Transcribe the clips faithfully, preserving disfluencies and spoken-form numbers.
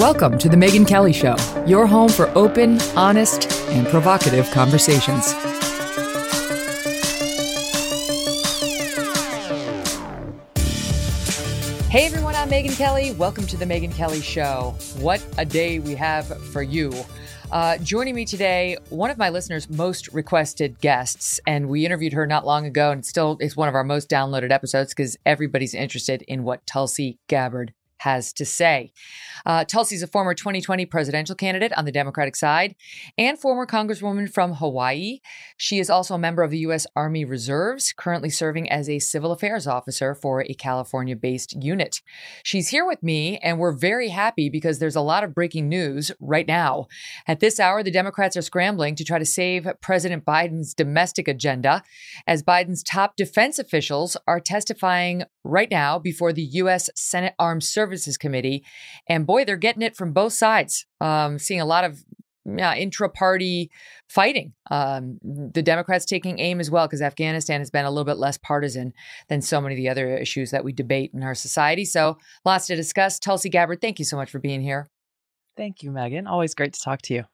Welcome to The Megyn Kelly Show, your home for open, honest, and provocative conversations. Hey everyone, I'm Megyn Kelly. Welcome to The Megyn Kelly Show. What a day we have for you. Uh, joining me today, one of my listeners' most requested guests, and we interviewed her not long ago, and still is one of our most downloaded episodes because everybody's interested in what Tulsi Gabbard has to say. Uh, Tulsi's a former twenty twenty presidential candidate on the Democratic side and former Congresswoman from Hawaii. She is also a member of the U S. Army Reserves, currently serving as a civil affairs officer for a California-based unit. She's here with me, and we're very happy because there's a lot of breaking news right now. At this hour, the Democrats are scrambling to try to save President Biden's domestic agenda, as Biden's top defense officials are testifying right now before the U S. Senate Armed Services Committee. And boy, they're getting it from both sides. Um, seeing a lot of yeah, intra-party fighting. Um, the Democrats taking aim as well, because Afghanistan has been a little bit less partisan than so many of the other issues that we debate in our society. So lots to discuss. Tulsi Gabbard, thank you so much for being here. Thank you, Megan. Always great to talk to you.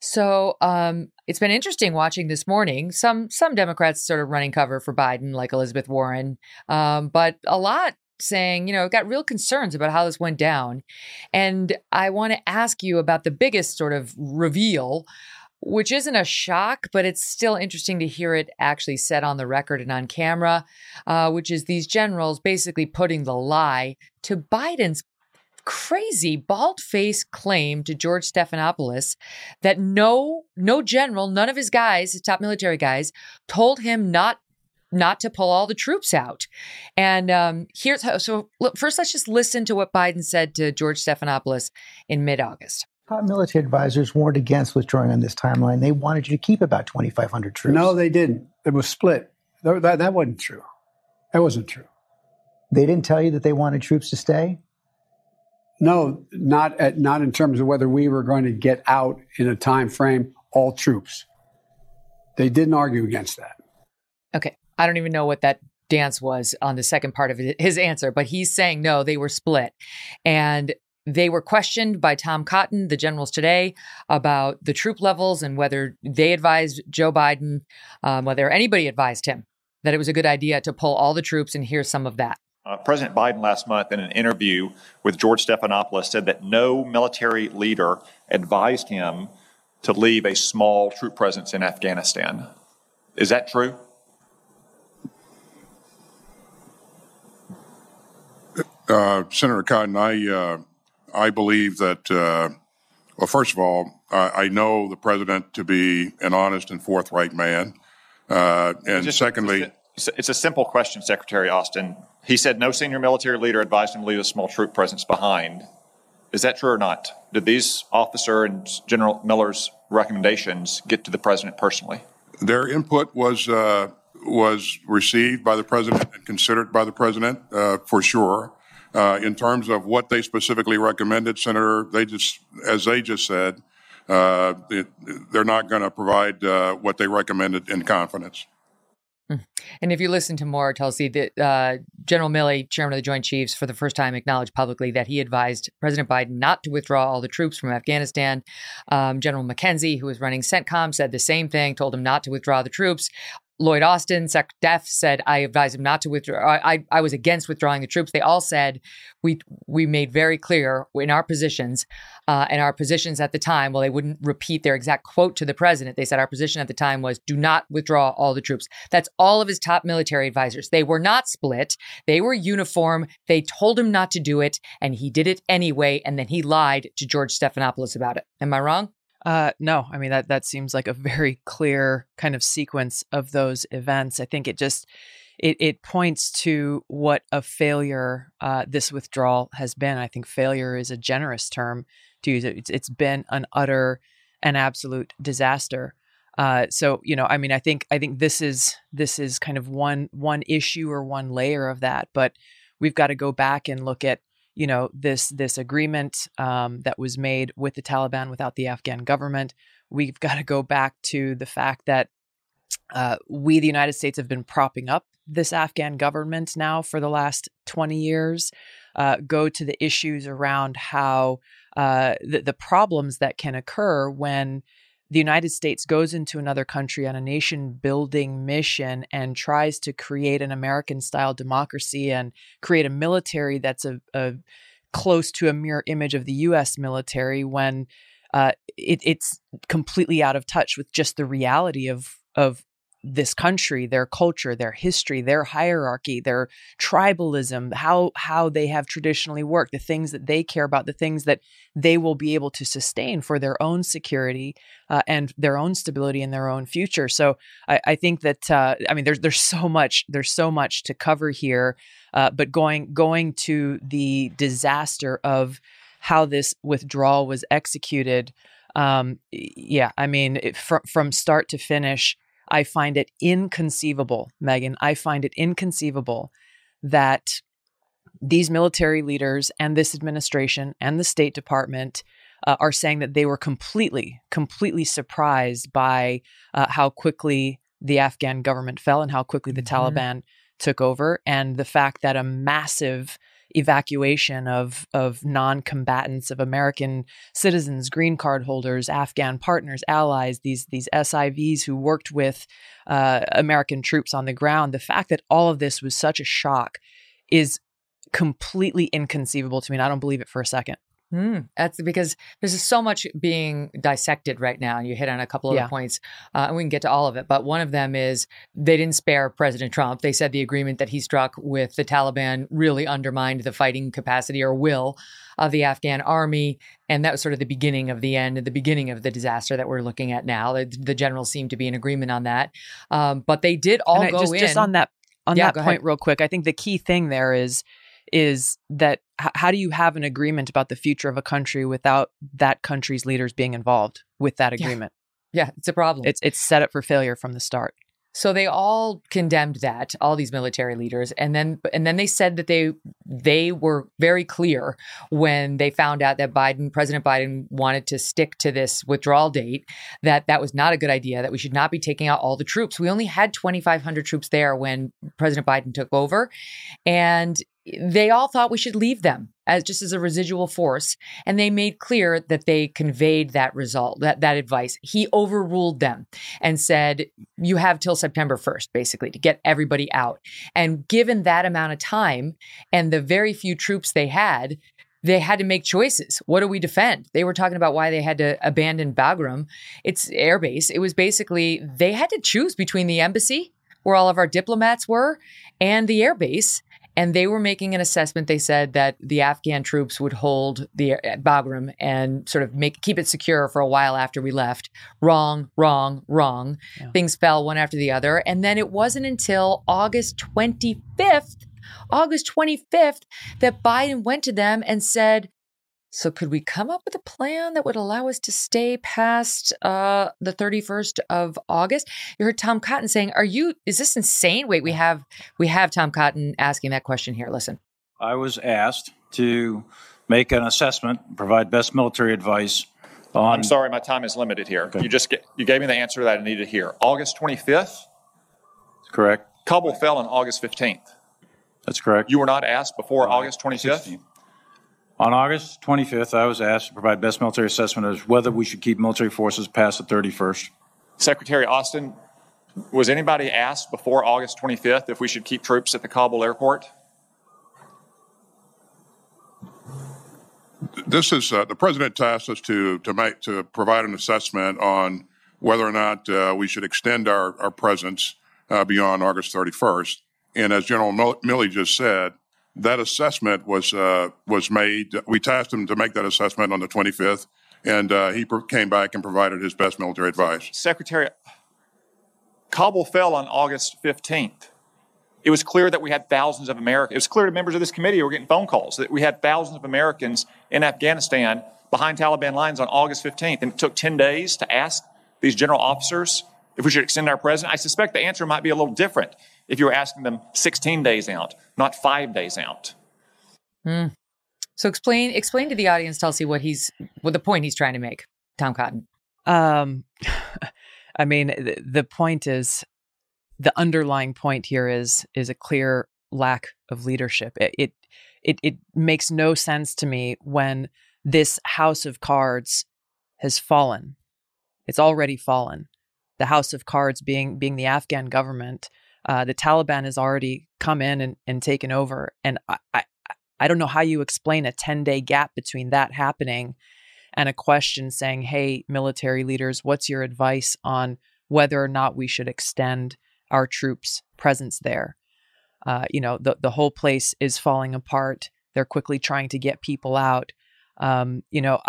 So um, it's been interesting watching this morning, some some Democrats sort of running cover for Biden, like Elizabeth Warren, um, but a lot saying, you know, got real concerns about how this went down. And I want to ask you about the biggest sort of reveal, which isn't a shock, but it's still interesting to hear it actually said on the record and on camera, uh, which is these generals basically putting the lie to Biden's crazy, bald-faced claim to George Stephanopoulos that no, no general, none of his guys, his top military guys, told him not not to pull all the troops out. And um, here's how, so look, first, let's just listen to what Biden said to George Stephanopoulos in mid-August. Top military advisors warned against withdrawing on this timeline. They wanted you to keep about twenty-five hundred troops. No, they didn't. It was split. That, that, that wasn't true. That wasn't true. They didn't tell you that they wanted troops to stay? No, not at, not in terms of whether we were going to get out in a time frame, all troops. They didn't argue against that. Okay. I don't even know what that dance was on the second part of his answer, but he's saying, no, they were split. And they were questioned by Tom Cotton, the generals today, about the troop levels and whether they advised Joe Biden, um, whether anybody advised him that it was a good idea to pull all the troops. And here's some of that. Uh, President Biden last month in an interview with George Stephanopoulos said that no military leader advised him to leave a small troop presence in Afghanistan. Is that true? Uh, Senator Cotton, I uh, I believe that, uh, well, first of all, I, I know the president to be an honest and forthright man. Uh, and just, secondly... It's a, it's a simple question, Secretary Austin. He said no senior military leader advised him to leave a small troop presence behind. Is that true or not? Did these officer and General Miller's recommendations get to the president personally? Their input was... Uh, was received by the president and considered by the president, uh, for sure. Uh, in terms of what they specifically recommended, Senator, they just, as they just said, uh, it, they're not going to provide uh, what they recommended in confidence. And if you listen to more, Tulsi, that uh, General Milley, chairman of the Joint Chiefs, for the first time acknowledged publicly that he advised President Biden not to withdraw all the troops from Afghanistan. Um, General McKenzie, who was running CENTCOM, said the same thing, told him not to withdraw the troops. Lloyd Austin, Sec Def, said, I advised him not to withdraw. I, I was against withdrawing the troops. They all said we we made very clear in our positions uh, and our positions at the time. Well, they wouldn't repeat their exact quote to the president. They said our position at the time was do not withdraw all the troops. That's all of his top military advisors. They were not split. They were uniform. They told him not to do it. And he did it anyway. And then he lied to George Stephanopoulos about it. Am I wrong? Uh, no, I mean, that, that seems like a very clear kind of sequence of those events. I think it just, it, it points to what a failure uh, this withdrawal has been. I think failure is a generous term to use. It's, it's been an utter and absolute disaster. Uh, so, you know, I mean, I think, I think this is, this is kind of one, one issue or one layer of that, but we've got to go back and look at you know, this this agreement um, that was made with the Taliban without the Afghan government. We've got to go back to the fact that uh, we, the United States, have been propping up this Afghan government now for the last twenty years. uh, go to the issues around how uh, the, the problems that can occur when the United States goes into another country on a nation-building mission and tries to create an American-style democracy and create a military that's a, a close to a mirror image of the U S military when uh, it, it's completely out of touch with just the reality of of this country, their culture, their history, their hierarchy, their tribalism, how how they have traditionally worked, the things that they care about, the things that they will be able to sustain for their own security uh, and their own stability and their own future. So I, I think that uh, I mean, there's there's so much there's so much to cover here, uh, but going going to the disaster of how this withdrawal was executed. Um, yeah, I mean, it, fr- from start to finish. I find it inconceivable, Megyn, I find it inconceivable that these military leaders and this administration and the State Department uh, are saying that they were completely, completely surprised by uh, how quickly the Afghan government fell and how quickly the mm-hmm. Taliban took over, and the fact that a massive evacuation of of non-combatants, of American citizens, green card holders, Afghan partners, allies, these these S I Vs who worked with uh, American troops on the ground. The fact that all of this was such a shock is completely inconceivable to me, and I don't believe it for a second. Mm, that's because there's so much being dissected right now. You hit on a couple of yeah. points, uh, and we can get to all of it. But one of them is they didn't spare President Trump. They said the agreement that he struck with the Taliban really undermined the fighting capacity or will of the Afghan army. And that was sort of the beginning of the end, the beginning of the disaster that we're looking at now. The, the generals seem to be in agreement on that. Um, but they did all I, go just, in. Just on that, on yeah, that point ahead. Real quick, I think the key thing there is is that h- how do you have an agreement about the future of a country without that country's leaders being involved with that agreement? Yeah, yeah, it's a problem. It's it's set up for failure from the start. So they all condemned that, all these military leaders, and then and then they said that they they were very clear when they found out that Biden, President Biden, wanted to stick to this withdrawal date, that that was not a good idea, that we should not be taking out all the troops. We only had twenty-five hundred troops there when President Biden took over, and they all thought we should leave them as just as a residual force. And they made clear that they conveyed that result, that, that advice. He overruled them and said, you have till September first, basically, to get everybody out. And given that amount of time and the very few troops they had, they had to make choices. What do we defend? They were talking about why they had to abandon Bagram, its airbase. It was basically they had to choose between the embassy, where all of our diplomats were, and the airbase. And they were making an assessment. They said that the Afghan troops would hold the Bagram and sort of make keep it secure for a while after we left. Wrong, wrong, wrong. Yeah. Things fell one after the other. And then it wasn't until August twenty-fifth, August twenty-fifth, that Biden went to them and said, so could we come up with a plan that would allow us to stay past uh, the thirty-first of August? You heard Tom Cotton saying, "Are you? Is this insane?" Wait, we have we have Tom Cotton asking that question here. Listen. I was asked to make an assessment, provide best military advice on. I'm sorry, my time is limited here. Okay. You just get, you gave me the answer that I needed here. August twenty-fifth. Correct. Kabul fell on August fifteenth. That's correct. You were not asked before August twenty-fifth. sixteenth. On August twenty-fifth, I was asked to provide best military assessment as whether we should keep military forces past the thirty-first. Secretary Austin, was anybody asked before August twenty-fifth if we should keep troops at the Kabul airport? This is uh, the president tasked us to to make to provide an assessment on whether or not uh, we should extend our our presence uh, beyond August thirty-first. And as General Milley just said, that assessment was uh, was made. We tasked him to make that assessment on the twenty-fifth, and uh, he pr- came back and provided his best military advice. Secretary, Kabul fell on August fifteenth. It was clear that we had thousands of Americans. It was clear to members of this committee who were getting phone calls that we had thousands of Americans in Afghanistan behind Taliban lines on August fifteenth, and it took ten days to ask these general officers if we should extend our presence. I suspect the answer might be a little different if you were asking them sixteen days out, not five days out. Mm. So explain explain to the audience, Tulsi, what he's what the point he's trying to make, Tom Cotton. Um, I mean, the, the point is, the underlying point here is is a clear lack of leadership. It, it it, it makes no sense to me when this house of cards has fallen. It's already fallen. The house of cards being being the Afghan government. Uh, the Taliban has already come in and, and taken over. And I, I, I don't know how you explain a ten-day gap between that happening and a question saying, hey, military leaders, what's your advice on whether or not we should extend our troops' presence there? Uh, you know, the, the whole place is falling apart. They're quickly trying to get people out. Um, you know,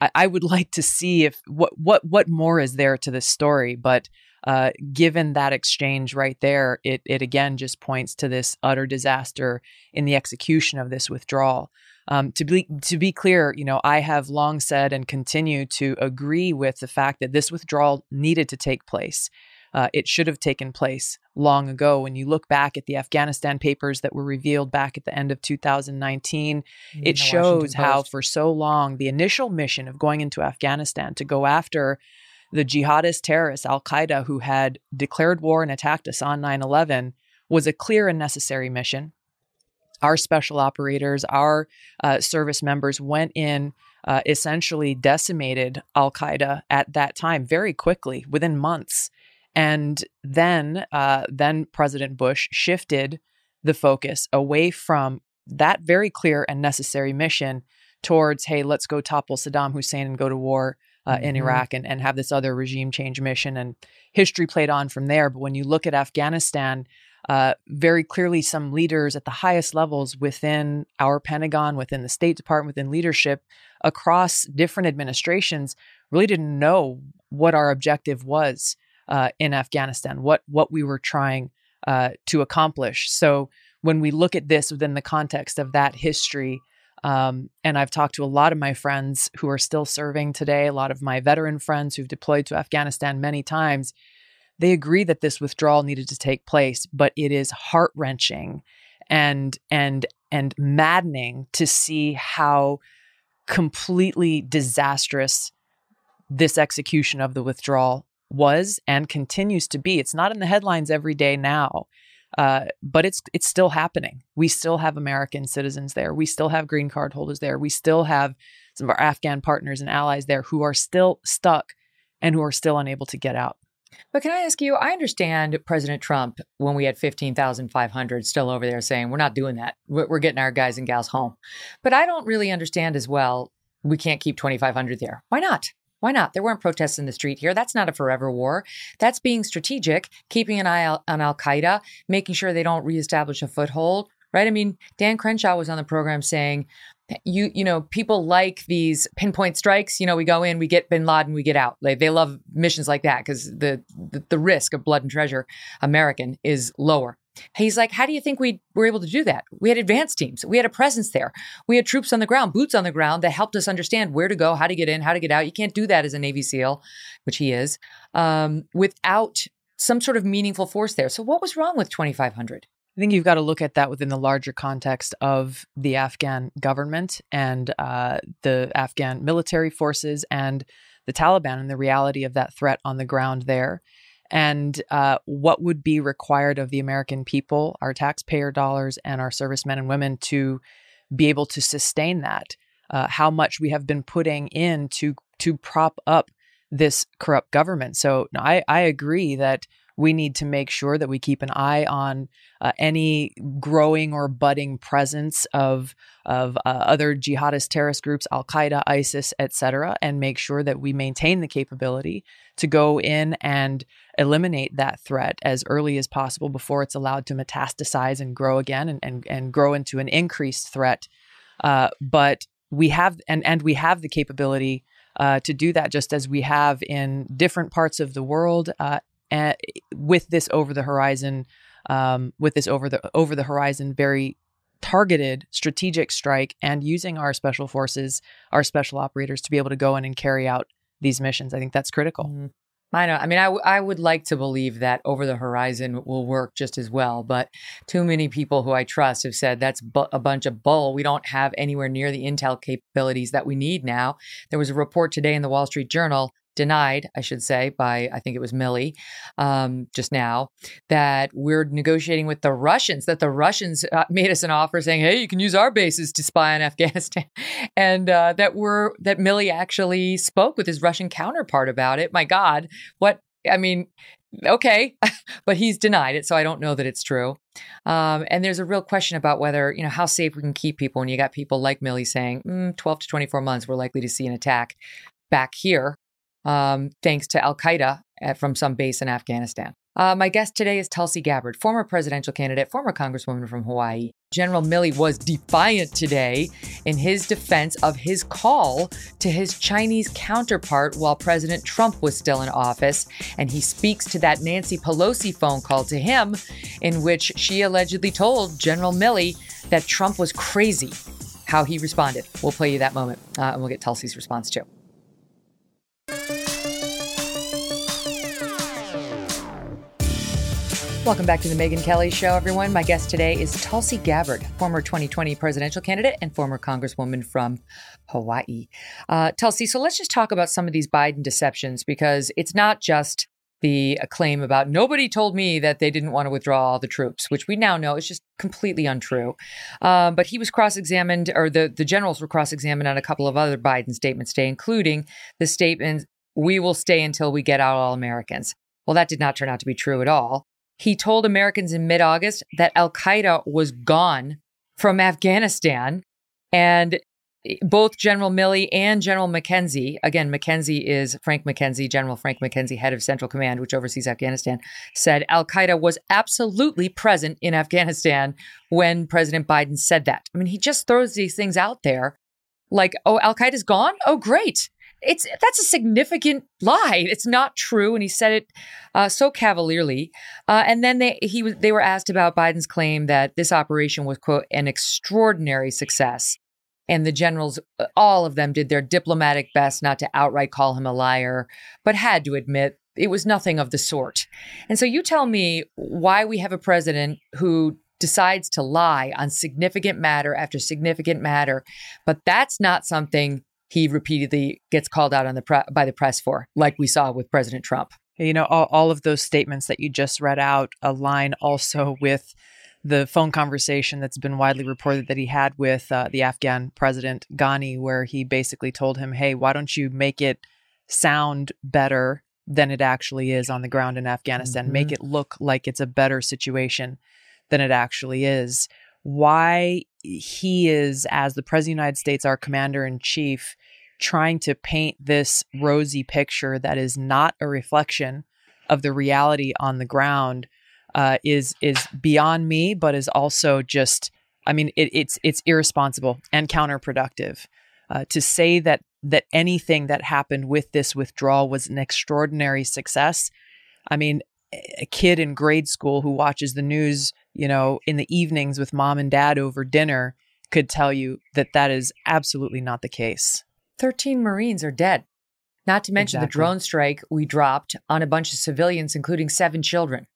I, I would like to see if what what what more is there to this story. But uh, given that exchange right there, it it again just points to this utter disaster in the execution of this withdrawal. Um, to be to be clear, you know, I have long said and continue to agree with the fact that this withdrawal needed to take place. Uh, it should have taken place long ago. When you look back at the Afghanistan papers that were revealed back at the end of two thousand nineteen, it shows how for so long the initial mission of going into Afghanistan to go after the jihadist terrorists, Al-Qaeda, who had declared war and attacked us on nine eleven, was a clear and necessary mission. Our special operators, our uh, service members went in, uh, essentially decimated Al-Qaeda at that time very quickly, within months. And then, uh, then President Bush shifted the focus away from that very clear and necessary mission towards, hey, let's go topple Saddam Hussein and go to war uh, mm-hmm. in Iraq and, and have this other regime change mission. And history played on from there. But when you look at Afghanistan, uh, very clearly some leaders at the highest levels within our Pentagon, within the State Department, within leadership across different administrations really didn't know what our objective was. Uh, in Afghanistan, what what we were trying uh, to accomplish. So when we look at this within the context of that history, um, and I've talked to a lot of my friends who are still serving today, a lot of my veteran friends who've deployed to Afghanistan many times, they agree that this withdrawal needed to take place, but it is heart-wrenching and and and maddening to see how completely disastrous this execution of the withdrawal was and continues to be. It's not in the headlines every day now, uh, but it's it's still happening. We still have American citizens there. We still have green card holders there. We still have some of our Afghan partners and allies there who are still stuck and who are still unable to get out. But can I ask you, I understand President Trump when we had fifteen thousand five hundred still over there saying, we're not doing that. We're getting our guys and gals home. But I don't really understand as well, we can't keep twenty-five hundred there. Why not? Why not? There weren't protests in the street here. That's not a forever war. That's being strategic, keeping an eye on Al-Qaeda, making sure they don't reestablish a foothold, right? I mean, Dan Crenshaw was on the program saying, you you know, people like these pinpoint strikes. You know, we go in, we get bin Laden, we get out. Like, they love missions like that because the, the the risk of blood and treasure, American, is lower. He's like, how do you think we were able to do that? We had advance teams. We had a presence there. We had troops on the ground, boots on the ground that helped us understand where to go, how to get in, how to get out. You can't do that as a Navy SEAL, which he is, um, without some sort of meaningful force there. So what was wrong with twenty-five hundred? I think you've got to look at that within the larger context of the Afghan government and uh, the Afghan military forces and the Taliban and the reality of that threat on the ground there. And uh, what would be required of the American people, our taxpayer dollars, and our servicemen and women to be able to sustain that? Uh, how much we have been putting in to to prop up this corrupt government? So no, I I agree that we need to make sure that we keep an eye on uh, any growing or budding presence of of uh, other jihadist terrorist groups, Al-Qaeda, ISIS, et cetera, and make sure that we maintain the capability to go in and eliminate that threat as early as possible before it's allowed to metastasize and grow again and and, and grow into an increased threat. Uh, but we have and, and we have the capability uh, to do that, just as we have in different parts of the world, uh, and with this over the horizon, um, with this over the over the horizon, very targeted strategic strike, and using our special forces, our special operators, to be able to go in and carry out these missions. I think that's critical. Mm-hmm. I know. I mean, I, w- I would like to believe that over the horizon will work just as well, but too many people who I trust have said that's bu- a bunch of bull. We don't have anywhere near the intel capabilities that we need now. There was a report today in the Wall Street Journal denied, I should say, by, I think it was Milley um, just now, that we're negotiating with the Russians, that the Russians uh, made us an offer saying, hey, you can use our bases to spy on Afghanistan. And uh, that we're, that Milley actually spoke with his Russian counterpart about it. My God, what, I mean, okay, but he's denied it. So I don't know that it's true. Um, and there's a real question about whether, you know, how safe we can keep people when you got people like Milley saying mm, twelve to twenty-four months, we're likely to see an attack back here, um, thanks to Al-Qaeda at, from some base in Afghanistan. Uh, my guest today is Tulsi Gabbard, former presidential candidate, former congresswoman from Hawaii. General Milley was defiant today in his defense of his call to his Chinese counterpart while President Trump was still in office. And he speaks to that Nancy Pelosi phone call to him in which she allegedly told General Milley that Trump was crazy. How he responded. We'll play you that moment uh, and we'll get Tulsi's response too. Welcome back to the Megyn Kelly Show, everyone. My guest today is Tulsi Gabbard, former twenty twenty presidential candidate and former congresswoman from Hawaii. Uh, Tulsi, so let's just talk about some of these Biden deceptions, because it's not just the claim about nobody told me that they didn't want to withdraw all the troops, which we now know is just completely untrue. Um, but he was cross-examined, or the, the generals were cross-examined on a couple of other Biden statements today, including the statement, we will stay until we get out all Americans. Well, that did not turn out to be true at all. He told Americans in mid-August that Al-Qaeda was gone from Afghanistan. And both General Milley and General McKenzie, again, McKenzie is Frank McKenzie, General Frank McKenzie, head of Central Command, which oversees Afghanistan, said Al-Qaeda was absolutely present in Afghanistan when President Biden said that. I mean, he just throws these things out there like, oh, Al-Qaeda's gone? Oh, great. It's that's a significant lie. It's not true. And he said it uh, so cavalierly. Uh, and then they he was they were asked about Biden's claim that this operation was, quote, an extraordinary success. And the generals, all of them, did their diplomatic best not to outright call him a liar, but had to admit it was nothing of the sort. And so you tell me why we have a president who decides to lie on significant matter after significant matter. But that's not something he repeatedly gets called out on the pre- by the press for, like we saw with President Trump. You know, all, all of those statements that you just read out align also with the phone conversation that's been widely reported that he had with uh, the Afghan president, Ghani, where he basically told him, hey, why don't you make it sound better than it actually is on the ground in Afghanistan? Mm-hmm. Make it look like it's a better situation than it actually is. Why he is, as the President of the United States, our commander in chief, trying to paint this rosy picture that is not a reflection of the reality on the ground uh, is is beyond me, but is also just, I mean, it, it's it's irresponsible and counterproductive uh, to say that that anything that happened with this withdrawal was an extraordinary success. I mean, a kid in grade school who watches the news, you know, in the evenings with mom and dad over dinner could tell you that that is absolutely not the case. thirteen Marines are dead, not to mention exactly. The drone strike we dropped on a bunch of civilians, including seven children.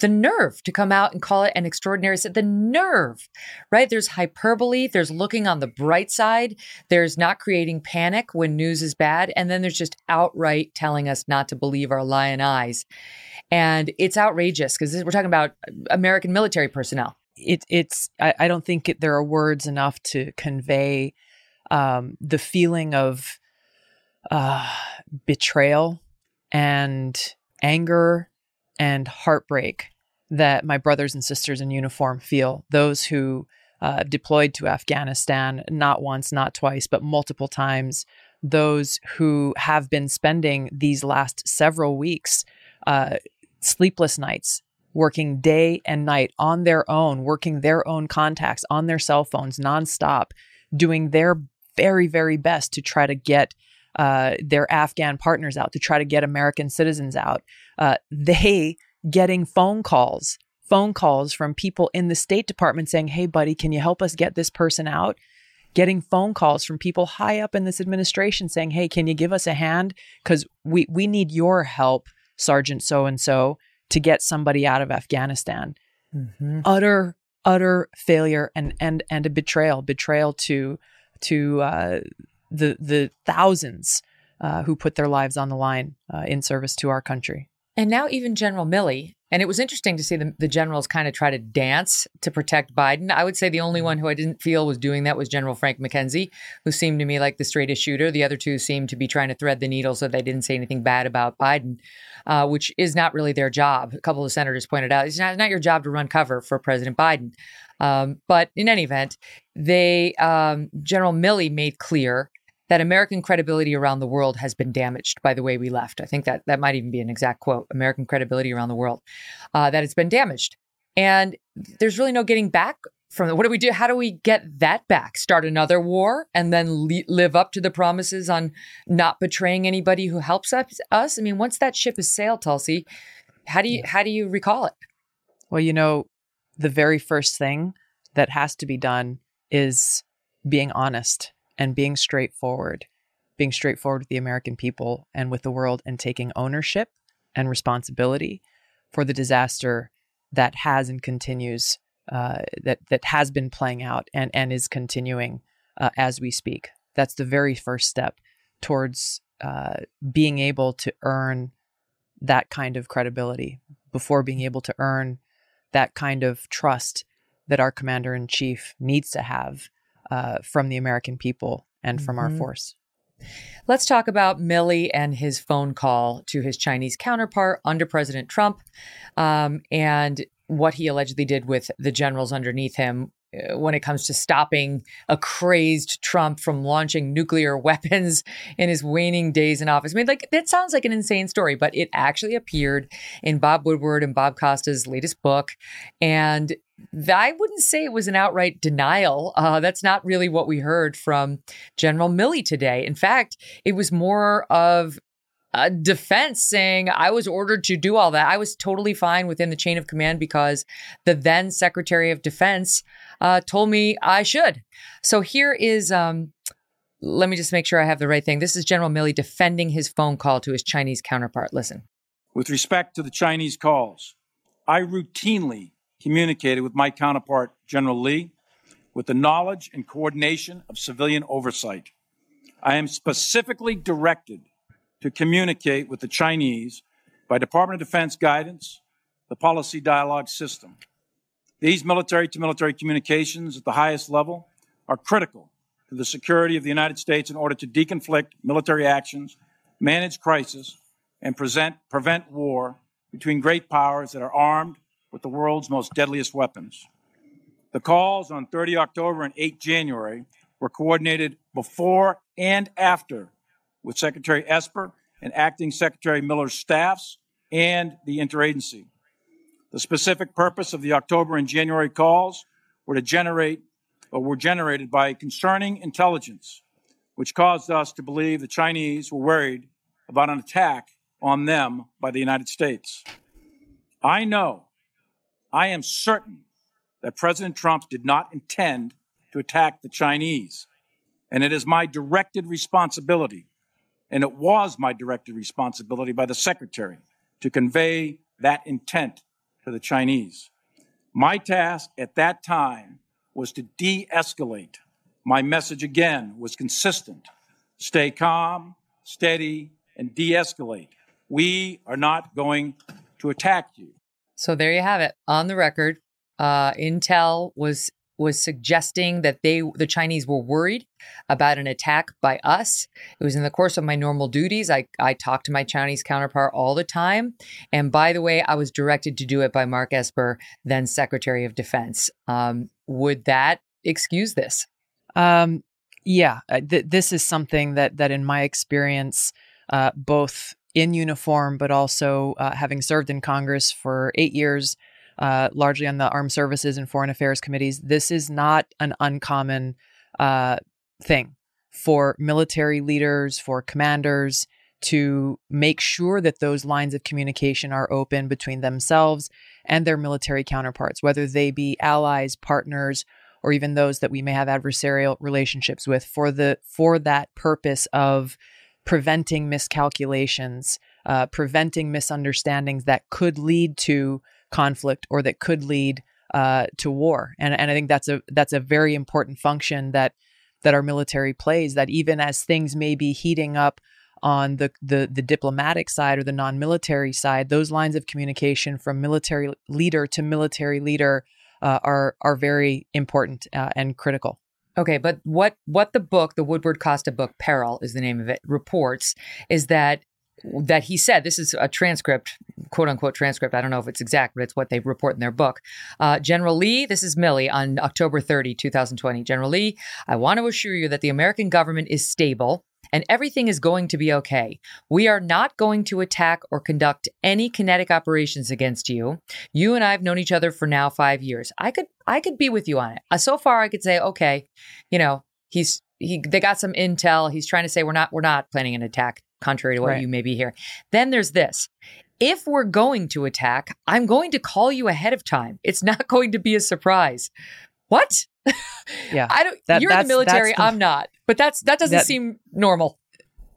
The nerve to come out and call it an extraordinary, the nerve, right? There's hyperbole. There's looking on the bright side. There's not creating panic when news is bad. And then there's just outright telling us not to believe our lying eyes. And it's outrageous because we're talking about American military personnel. It, it's, I, I don't think it, there are words enough to convey um, the feeling of uh, betrayal and anger and heartbreak that my brothers and sisters in uniform feel. Those who uh, deployed to Afghanistan, not once, not twice, but multiple times. Those who have been spending these last several weeks uh, sleepless nights, working day and night on their own, working their own contacts on their cell phones nonstop, doing their very, very best to try to get Uh, their Afghan partners out, to try to get American citizens out. Uh, they getting phone calls, phone calls from people in the State Department saying, hey, buddy, can you help us get this person out? Getting phone calls from people high up in this administration saying, hey, can you give us a hand? Because we, we need your help, Sergeant so-and-so, to get somebody out of Afghanistan. Mm-hmm. Utter, utter failure and and and a betrayal, betrayal to, to uh, the the thousands uh, who put their lives on the line uh, in service to our country. And now even General Milley. And it was interesting to see the, the generals kind of try to dance to protect Biden. I would say the only one who I didn't feel was doing that was General Frank McKenzie, who seemed to me like the straightest shooter. The other two seemed to be trying to thread the needle so they didn't say anything bad about Biden, uh, which is not really their job. A couple of senators pointed out it's not, it's not your job to run cover for President Biden. Um, but in any event, they um, General Milley made clear that American credibility around the world has been damaged by the way we left. I think that that might even be an exact quote, American credibility around the world, uh, that it's been damaged. And there's really no getting back from it. What do we do? How do we get that back? Start another war and then le- live up to the promises on not betraying anybody who helps us? I mean, once that ship has sailed, Tulsi, how do you, how do you recall it? Well, you know, the very first thing that has to be done is being honest and being straightforward, being straightforward with the American people and with the world, and taking ownership and responsibility for the disaster that has and continues, uh, that that has been playing out and, and is continuing uh, as we speak. That's the very first step towards uh, being able to earn that kind of credibility, before being able to earn that kind of trust that our commander in chief needs to have Uh, from the American people and from mm-hmm. our force. Let's talk about Milley and his phone call to his Chinese counterpart under President Trump, um, and what he allegedly did with the generals underneath him when it comes to stopping a crazed Trump from launching nuclear weapons in his waning days in office. I mean, like, that sounds like an insane story, but it actually appeared in Bob Woodward and Bob Costa's latest book. And I wouldn't say it was an outright denial. Uh, that's not really what we heard from General Milley today. In fact, it was more of a defense saying, I was ordered to do all that. I was totally fine within the chain of command because the then Secretary of Defense uh, told me I should. So here is, um, let me just make sure I have the right thing. This is General Milley defending his phone call to his Chinese counterpart. Listen. With respect to the Chinese calls, I routinely communicated with my counterpart, General Lee, with the knowledge and coordination of civilian oversight. I am specifically directed to communicate with the Chinese by Department of Defense guidance, the policy dialogue system. These military-to-military communications at the highest level are critical to the security of the United States in order to deconflict military actions, manage crisis, and present, prevent war between great powers that are armed with the world's most deadliest weapons. The calls on thirtieth of October and eighth of January were coordinated before and after with Secretary Esper and Acting Secretary Miller's staffs and the interagency. The specific purpose of the October and January calls were to generate, or were generated by concerning intelligence, which caused us to believe the Chinese were worried about an attack on them by the United States. I know I am certain that President Trump did not intend to attack the Chinese, and it is my directed responsibility, and it was my directed responsibility by the Secretary to convey that intent to the Chinese. My task at that time was to de-escalate. My message again was consistent. Stay calm, steady, and de-escalate. We are not going to attack you. So there you have it. On the record, uh, Intel was was suggesting that they, the Chinese were worried about an attack by us. It was in the course of my normal duties. I, I talked to my Chinese counterpart all the time. And by the way, I was directed to do it by Mark Esper, then Secretary of Defense. Um, would that excuse this? Um, yeah, th- this is something that that in my experience, uh, both in uniform, but also uh, having served in Congress for eight years, uh, largely on the Armed Services and Foreign Affairs Committees, this is not an uncommon uh, thing for military leaders, for commanders to make sure that those lines of communication are open between themselves and their military counterparts, whether they be allies, partners, or even those that we may have adversarial relationships with, for the for that purpose of preventing miscalculations, uh, preventing misunderstandings that could lead to conflict or that could lead uh, to war. And and I think that's a that's a very important function that that our military plays, that even as things may be heating up on the, the, the diplomatic side or the non-military side, those lines of communication from military leader to military leader uh, are are very important uh, and critical. Okay, but what what the book, the Woodward Costa book, Peril is the name of it, reports is that that he said, this is a transcript, quote unquote transcript. I don't know if it's exact, but it's what they report in their book. Uh, General Lee, this is Milley on October thirtieth, twenty twenty. General Lee, I want to assure you that the American government is stable and everything is going to be okay. We are not going to attack or conduct any kinetic operations against you. You and I have known each other for now five years. I could I could be with you on it. So far, I could say, okay, you know, he's he they got some intel. He's trying to say we're not we're not planning an attack, contrary to what right. you may be hearing. Then there's this. If we're going to attack, I'm going to call you ahead of time. It's not going to be a surprise. What? Yeah, I don't. That, you're in the military. The, I'm not. But that's that doesn't that, seem normal.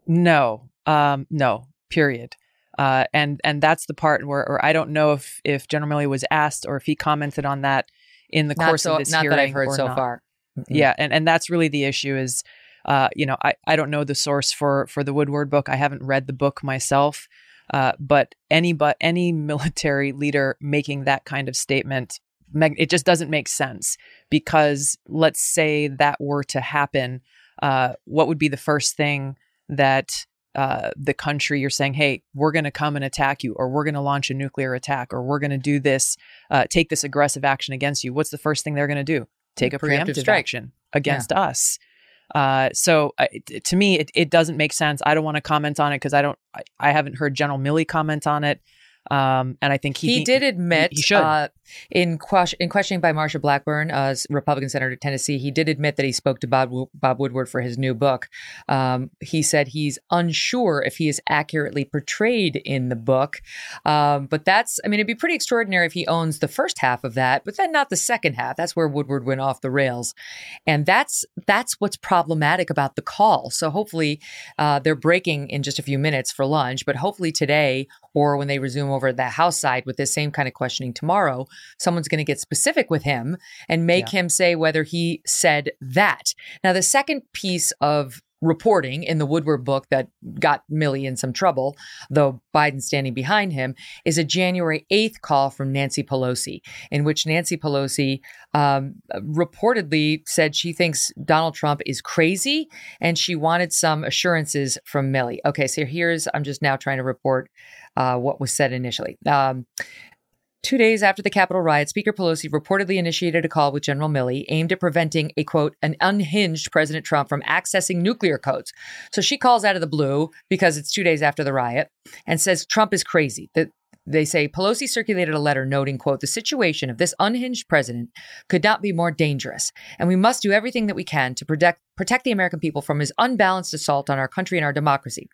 No, um, no. Period. Uh, and and that's the part where, or I don't know if if General Milley was asked or if he commented on that in the not course so, of this not hearing. Not that I've heard so not. far. Mm-hmm. Yeah, and, and that's really the issue is, uh, you know, I, I don't know the source for for the Woodward book. I haven't read the book myself. Uh, but any but any military leader making that kind of statement, it just doesn't make sense, because let's say that were to happen, uh, what would be the first thing that uh, the country, you're saying, hey, we're going to come and attack you, or we're going to launch a nuclear attack, or we're going to do this, uh, take this aggressive action against you. What's the first thing they're going to do? Take a preemptive, preemptive action against yeah. us. Uh, so uh, it, to me, it, it doesn't make sense. I don't want to comment on it because I don't, I, I haven't heard General Milley comment on it. Um, and I think he, he did admit he, he uh, in, question, in questioning by Marsha Blackburn, uh, Republican Senator of Tennessee, he did admit that he spoke to Bob, Bob Woodward for his new book. Um, he said he's unsure if he is accurately portrayed in the book. Um, but that's I mean, it'd be pretty extraordinary if he owns the first half of that, but then not the second half. That's where Woodward went off the rails. And that's that's what's problematic about the call. So hopefully uh, they're breaking in just a few minutes for lunch. But hopefully today, or when they resume over the House side with this same kind of questioning tomorrow, someone's going to get specific with him and make yeah. him say whether he said that. Now, the second piece of reporting in the Woodward book that got Milley in some trouble, though Biden standing behind him, is a January eighth call from Nancy Pelosi, in which Nancy Pelosi um, reportedly said she thinks Donald Trump is crazy and she wanted some assurances from Milley. Okay, so here's, I'm just now trying to report uh, what was said initially. Um, Two days after the Capitol riot, Speaker Pelosi reportedly initiated a call with General Milley aimed at preventing a, quote, an unhinged President Trump from accessing nuclear codes. So she calls out of the blue because it's two days after the riot and says Trump is crazy. The, they say Pelosi circulated a letter noting, quote, the situation of this unhinged president could not be more dangerous, and we must do everything that we can to protect protect the American people from his unbalanced assault on our country and our democracy.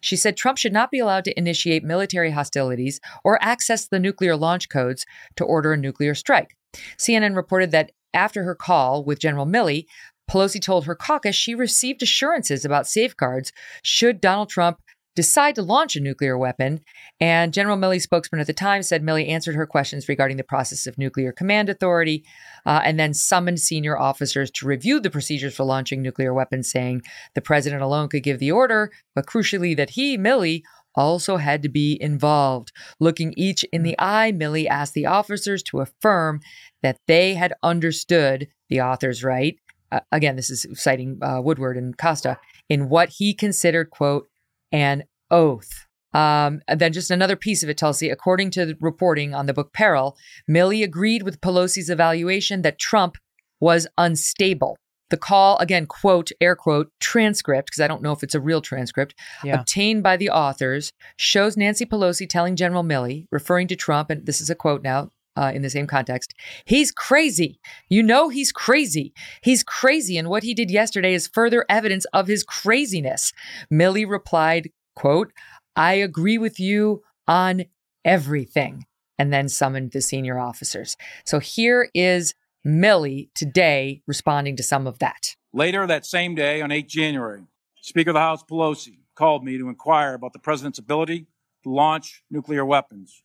She said Trump should not be allowed to initiate military hostilities or access the nuclear launch codes to order a nuclear strike. C N N reported that after her call with General Milley, Pelosi told her caucus she received assurances about safeguards should Donald Trump decide to launch a nuclear weapon. And General Milley's spokesman at the time said Milley answered her questions regarding the process of nuclear command authority uh, and then summoned senior officers to review the procedures for launching nuclear weapons, saying the president alone could give the order, but crucially that he, Milley, also had to be involved. Looking each in the eye, Milley asked the officers to affirm that they had understood the author's right. Uh, again, this is citing uh, Woodward and Costa in what he considered, quote, an oath. Um, and then just another piece of it, Tulsi, according to the reporting on the book Peril, Milley agreed with Pelosi's evaluation that Trump was unstable. The call, again, quote, air quote, transcript, because I don't know if it's a real transcript, yeah. obtained by the authors, shows Nancy Pelosi telling General Milley, referring to Trump, and this is a quote now, Uh, in the same context, he's crazy. You know, he's crazy. He's crazy. And what he did yesterday is further evidence of his craziness. Milley replied, quote, I agree with you on everything, and then summoned the senior officers. So here is Milley today responding to some of that. Later that same day on the eighth of January, Speaker of the House Pelosi called me to inquire about the president's ability to launch nuclear weapons.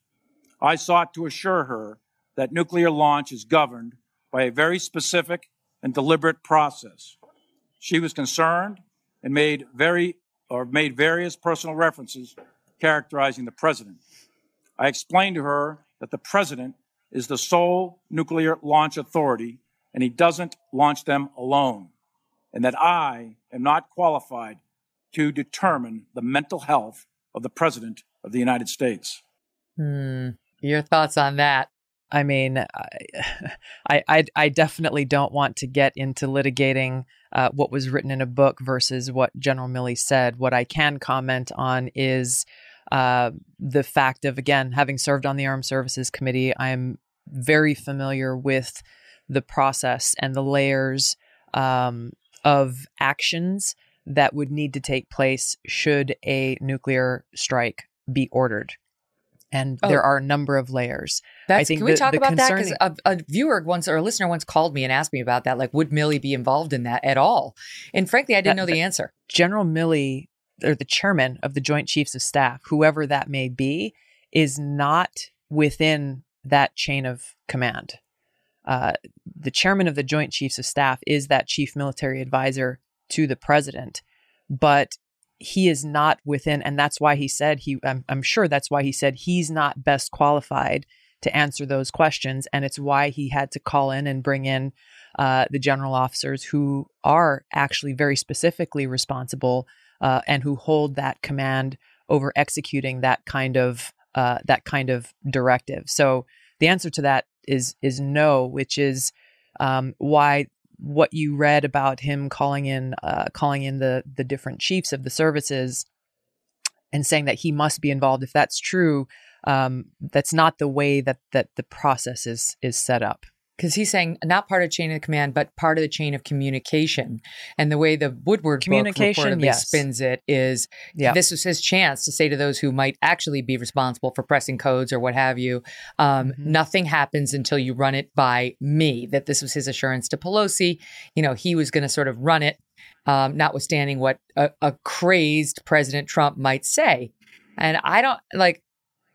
I sought to assure her that nuclear launch is governed by a very specific and deliberate process. She was concerned and made very or made various personal references characterizing the president. I explained to her that the president is the sole nuclear launch authority, and he doesn't launch them alone, and that I am not qualified to determine the mental health of the president of the United States. Hmm. Your thoughts on that? I mean, I, I, I definitely don't want to get into litigating uh, what was written in a book versus what General Milley said. What I can comment on is uh, the fact of, again, having served on the Armed Services Committee, I am very familiar with the process and the layers um, of actions that would need to take place should a nuclear strike be ordered. And oh, there are a number of layers. That's, I think can we the, talk the about that? Because a, a viewer once or a listener once called me and asked me about that. Like, would Milley be involved in that at all? And frankly, I didn't that, know the, the answer. General Milley, or the chairman of the Joint Chiefs of Staff, whoever that may be, is not within that chain of command. Uh, the chairman of the Joint Chiefs of Staff is that chief military advisor to the president. But he is not within, and that's why he said he, I'm, I'm sure that's why he said he's not best qualified to answer those questions. And it's why he had to call in and bring in uh, the general officers who are actually very specifically responsible uh, and who hold that command over executing that kind of uh, that kind of directive. So the answer to that is is no, which is um, why. What you read about him calling in, uh, calling in the the different chiefs of the services, and saying that he must be involved. If that's true, um, that's not the way that that the process is is set up. Because he's saying not part of chain of command, but part of the chain of communication. And the way the Woodward communication book reportedly yes. spins it is yep. this was his chance to say to those who might actually be responsible for pressing codes or what have you, um, mm-hmm. nothing happens until you run it by me, that this was his assurance to Pelosi. You know, he was going to sort of run it, um, notwithstanding what a, a crazed President Trump might say. And I don't like...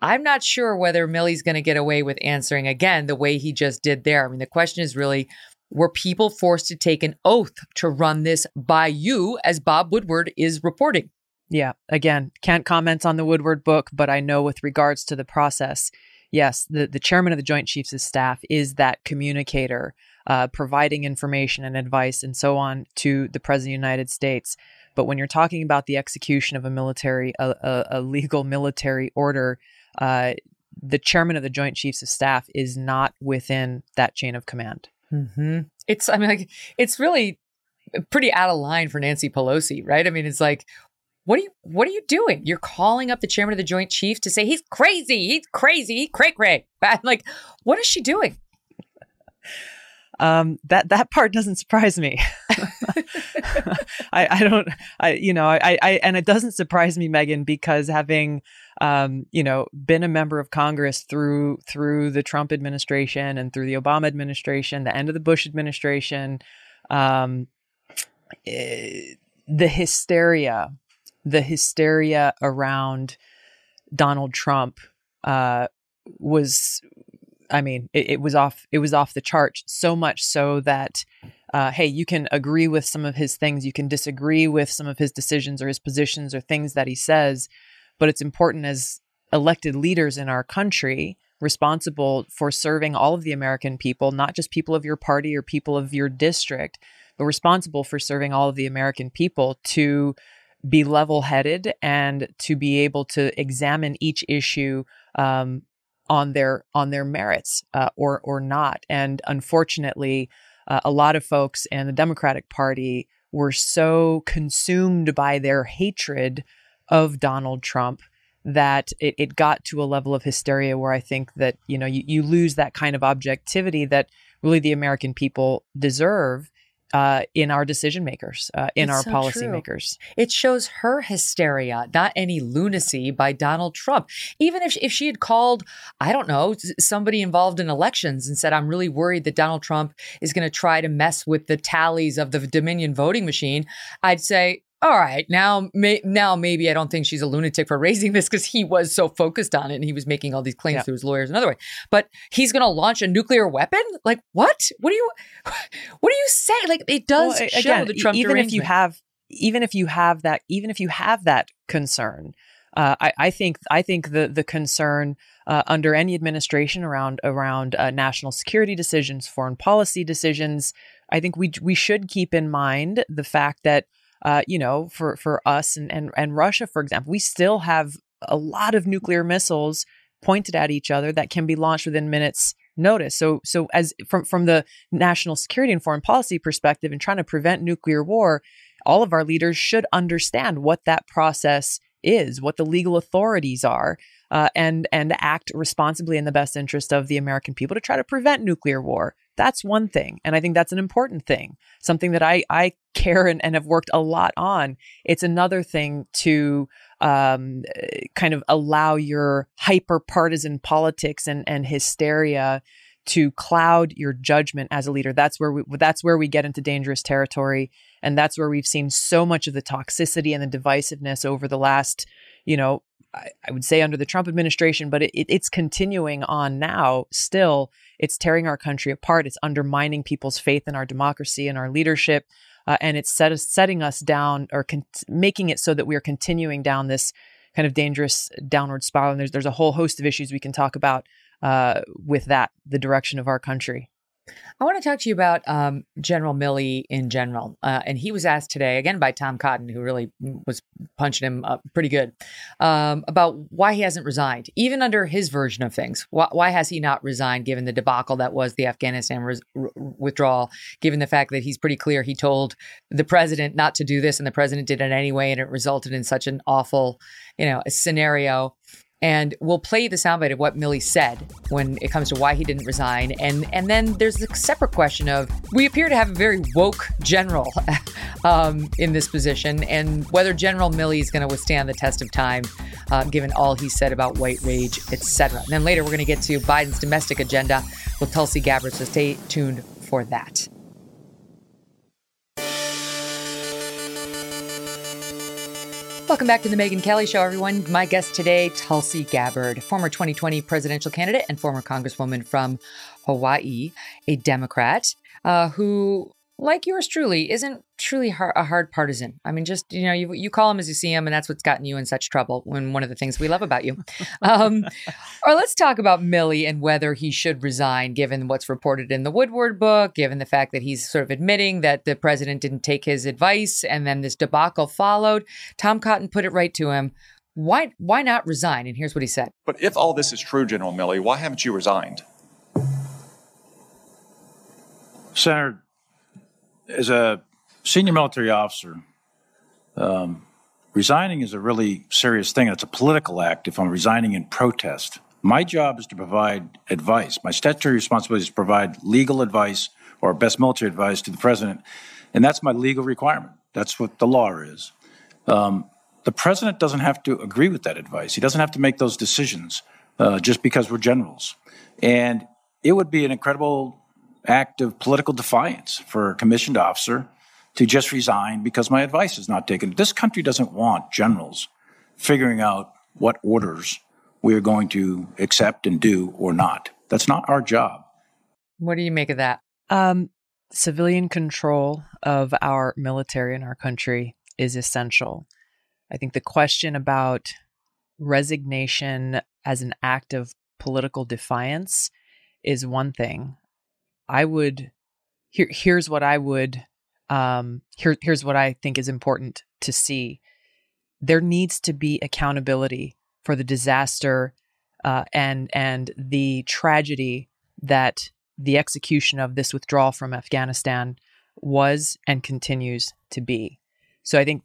I'm not sure whether Milley's going to get away with answering again the way he just did there. I mean, the question is really, were people forced to take an oath to run this by you, as Bob Woodward is reporting? Yeah. Again, can't comment on the Woodward book, but I know with regards to the process, yes, the, the chairman of the Joint Chiefs of Staff is that communicator, uh, providing information and advice and so on to the President of the United States. But when you're talking about the execution of a military, a, a, a legal military order, Uh, the chairman of the Joint Chiefs of Staff is not within that chain of command. Mm-hmm. It's, I mean, like, it's really pretty out of line for Nancy Pelosi, right? I mean, it's like, what are you, what are you doing? You're calling up the chairman of the Joint Chiefs to say he's crazy, he's crazy, he cray cray. I'm like, what is she doing? Um, that, that part doesn't surprise me. I, I don't, I, you know, I, I, and it doesn't surprise me, Megyn, because having, um, you know, been a member of Congress through, through the Trump administration and through the Obama administration, the end of the Bush administration, um, it, the hysteria, the hysteria around Donald Trump, uh, was, I mean, it, it was off. It was off the charts, so much so that, uh, hey, you can agree with some of his things, you can disagree with some of his decisions or his positions or things that he says, but it's important as elected leaders in our country, responsible for serving all of the American people, not just people of your party or people of your district, but responsible for serving all of the American people, to be level-headed and to be able to examine each issue um, on their on their merits uh, or or not. And unfortunately, uh, a lot of folks in the Democratic Party were so consumed by their hatred of Donald Trump that it, it got to a level of hysteria where I think that, you know, you, you lose that kind of objectivity that really the American people deserve uh, in our decision makers, uh, in it's our so policymakers. It shows her hysteria, not any lunacy by Donald Trump. Even if, if she had called, I don't know, somebody involved in elections and said, I'm really worried that Donald Trump is going to try to mess with the tallies of the Dominion voting machine, I'd say, all right, now, may, now maybe I don't think she's a lunatic for raising this, because he was so focused on it and he was making all these claims yeah. through his lawyers another way. But he's going to launch a nuclear weapon? Like, what? What do you, what do you say? Like, it does well, show again, the Trump derangement. Even if you have, even if you have that, even if you have that concern, uh, I, I think I think the the concern uh, under any administration around around uh, national security decisions, foreign policy decisions, I think we we should keep in mind the fact that uh, you know for for us and, and and Russia, for example, we still have a lot of nuclear missiles pointed at each other that can be launched within minutes notice. So so as from, from the national security and foreign policy perspective and trying to prevent nuclear war, all of our leaders should understand what that process is, what the legal authorities are, uh, and and act responsibly in the best interest of the American people to try to prevent nuclear war. That's one thing. And I think that's an important thing, something that I, I care and, and have worked a lot on. It's another thing to um, kind of allow your hyper partisan politics and, and hysteria to cloud your judgment as a leader. That's where we, that's where we get into dangerous territory. And that's where we've seen so much of the toxicity and the divisiveness over the last, you know, I, I would say under the Trump administration, but it, it, it's continuing on now still. It's tearing our country apart. It's undermining people's faith in our democracy and our leadership. Uh, and it's set us, setting us down or con- making it so that we are continuing down this kind of dangerous downward spiral. And there's, there's a whole host of issues we can talk about uh, with that, the direction of our country. I want to talk to you about um, General Milley in general. Uh, and he was asked today, again, by Tom Cotton, who really was punching him up pretty good, um, about why he hasn't resigned, even under his version of things. Why, why has he not resigned, given the debacle that was the Afghanistan res- r- withdrawal, given the fact that he's pretty clear he told the president not to do this, and the president did it anyway, and it resulted in such an awful, you know, scenario. And we'll play the soundbite of what Milley said when it comes to why he didn't resign. And and then there's the separate question of, we appear to have a very woke general um, in this position, and whether General Milley is going to withstand the test of time, uh, given all he said about white rage, et cetera. And then later we're going to get to Biden's domestic agenda with Tulsi Gabbard, so stay tuned for that. Welcome back to the Megyn Kelly Show, everyone. My guest today, Tulsi Gabbard, former twenty twenty presidential candidate and former congresswoman from Hawaii, a Democrat uh, who, like yours truly, isn't truly har- a hard partisan. I mean, just, you know, you, you call him as you see him, and that's what's gotten you in such trouble, when one of the things we love about you. Um, or let's talk about Milley and whether he should resign, given what's reported in the Woodward book, given the fact that he's sort of admitting that the president didn't take his advice, and then this debacle followed. Tom Cotton put it right to him. Why, why not resign? And here's what he said. But if all this is true, General Milley, why haven't you resigned? Senator, as a senior military officer, um, resigning is a really serious thing. It's a political act if I'm resigning in protest. My job is to provide advice. My statutory responsibility is to provide legal advice, or best military advice, to the president. And that's my legal requirement. That's what the law is. Um, the president doesn't have to agree with that advice. He doesn't have to make those decisions uh, just because we're generals. And it would be an incredible act of political defiance for a commissioned officer to just resign because my advice is not taken. This country doesn't want generals figuring out what orders we are going to accept and do or not. That's not our job. What do you make of that? Um, civilian control of our military in our country is essential. I think the question about resignation as an act of political defiance is one thing. I would, here, here's what I would, um, here, here's what I think is important to see. There needs to be accountability for the disaster uh, and, and the tragedy that the execution of this withdrawal from Afghanistan was and continues to be. So I think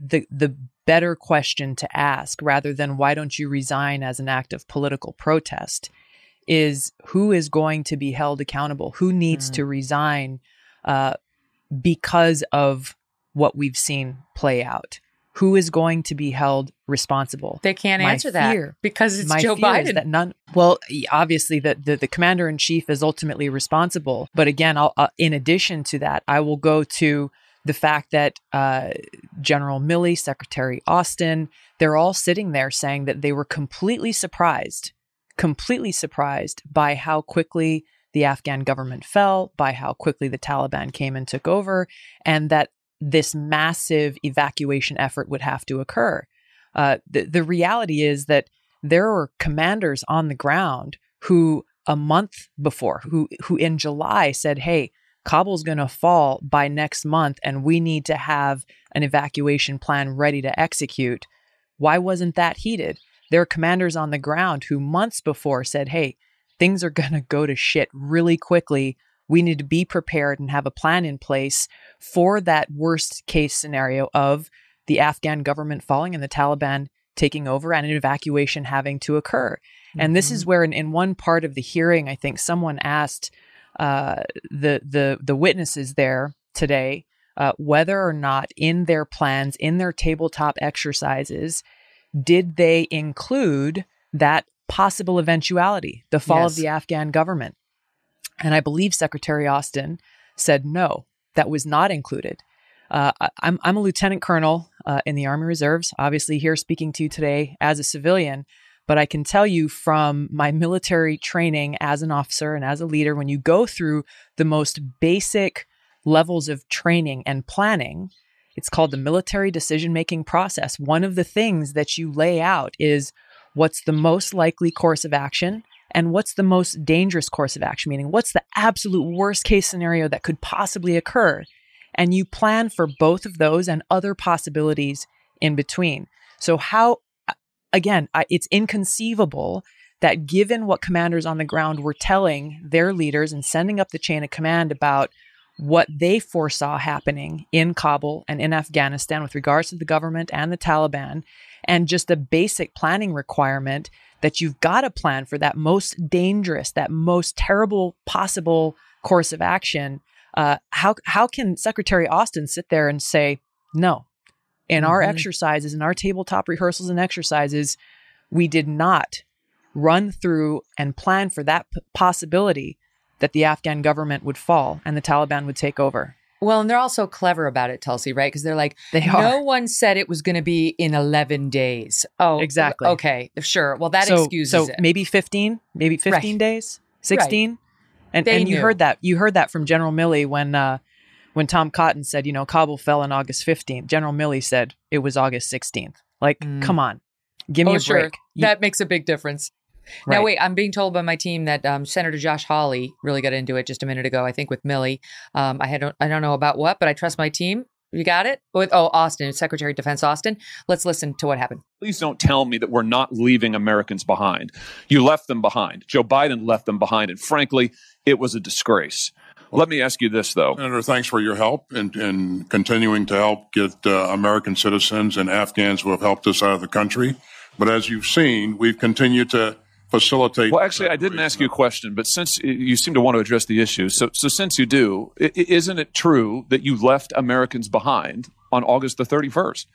the, the better question to ask, rather than why don't you resign as an act of political protest, is who is going to be held accountable? Who needs mm. to resign uh, because of what we've seen play out? Who is going to be held responsible? They can't my answer fear, that because it's Joe Biden. That none, well, obviously, that the, the commander in chief is ultimately responsible. But again, I'll, uh, in addition to that, I will go to the fact that uh, General Milley, Secretary Austin, they're all sitting there saying that they were completely surprised. completely surprised by how quickly the Afghan government fell, by how quickly the Taliban came and took over, and that this massive evacuation effort would have to occur. Uh, the, the reality is that there were commanders on the ground who a month before, who who in July said, hey, Kabul's going to fall by next month and we need to have an evacuation plan ready to execute. Why wasn't that heeded? There are commanders on the ground who months before said, hey, things are going to go to shit really quickly. We need to be prepared and have a plan in place for that worst case scenario of the Afghan government falling and the Taliban taking over and an evacuation having to occur. Mm-hmm. And this is where in, in one part of the hearing, I think someone asked uh, the, the, the witnesses there today uh, whether or not in their plans, in their tabletop exercises, did they include that possible eventuality, the fall yes. of the Afghan government? And I believe Secretary Austin said, no, that was not included. Uh, I'm, I'm a lieutenant colonel uh, in the Army Reserves, obviously here speaking to you today as a civilian, but I can tell you from my military training as an officer and as a leader, when you go through the most basic levels of training and planning, it's called the military decision-making process. One of the things that you lay out is what's the most likely course of action, and what's the most dangerous course of action, meaning what's the absolute worst case scenario that could possibly occur? And you plan for both of those and other possibilities in between. So how, again, I, it's inconceivable that given what commanders on the ground were telling their leaders and sending up the chain of command about what they foresaw happening in Kabul and in Afghanistan with regards to the government and the Taliban, and just a basic planning requirement that you've got to plan for that most dangerous, that most terrible possible course of action. Uh, how how can Secretary Austin sit there and say, no, in mm-hmm. our exercises, in our tabletop rehearsals and exercises, we did not run through and plan for that p- possibility that the Afghan government would fall and the Taliban would take over? Well, and they're also clever about it, Tulsi, right? Because they're like, they no one said it was going to be in eleven days. Oh, exactly. Okay, sure. Well, that so, excuses so it. So maybe fifteen, maybe fifteen right. days, sixteen. Right. And they and you knew. heard that you heard that from General Milley when uh, when Tom Cotton said, you know, Kabul fell on August fifteenth. General Milley said it was August sixteenth. Like, mm. come on, give me oh, a sure. break. You- that makes a big difference. Right. Now, wait, I'm being told by my team that um, Senator Josh Hawley really got into it just a minute ago, I think, with Milley. Um, I had I don't know about what, but I trust my team. You got it? With, oh, Austin, Secretary of Defense Austin. Let's listen to what happened. Please don't tell me that we're not leaving Americans behind. You left them behind. Joe Biden left them behind. And frankly, it was a disgrace. Let me ask you this, though. Senator, thanks for your help in, in continuing to help get uh, American citizens and Afghans who have helped us out of the country. But as you've seen, we've continued to facilitate. Well, actually, I didn't ask you a question, but since you seem to want to address the issue, so so since you do, it, isn't it true that you left Americans behind on August the thirty-first?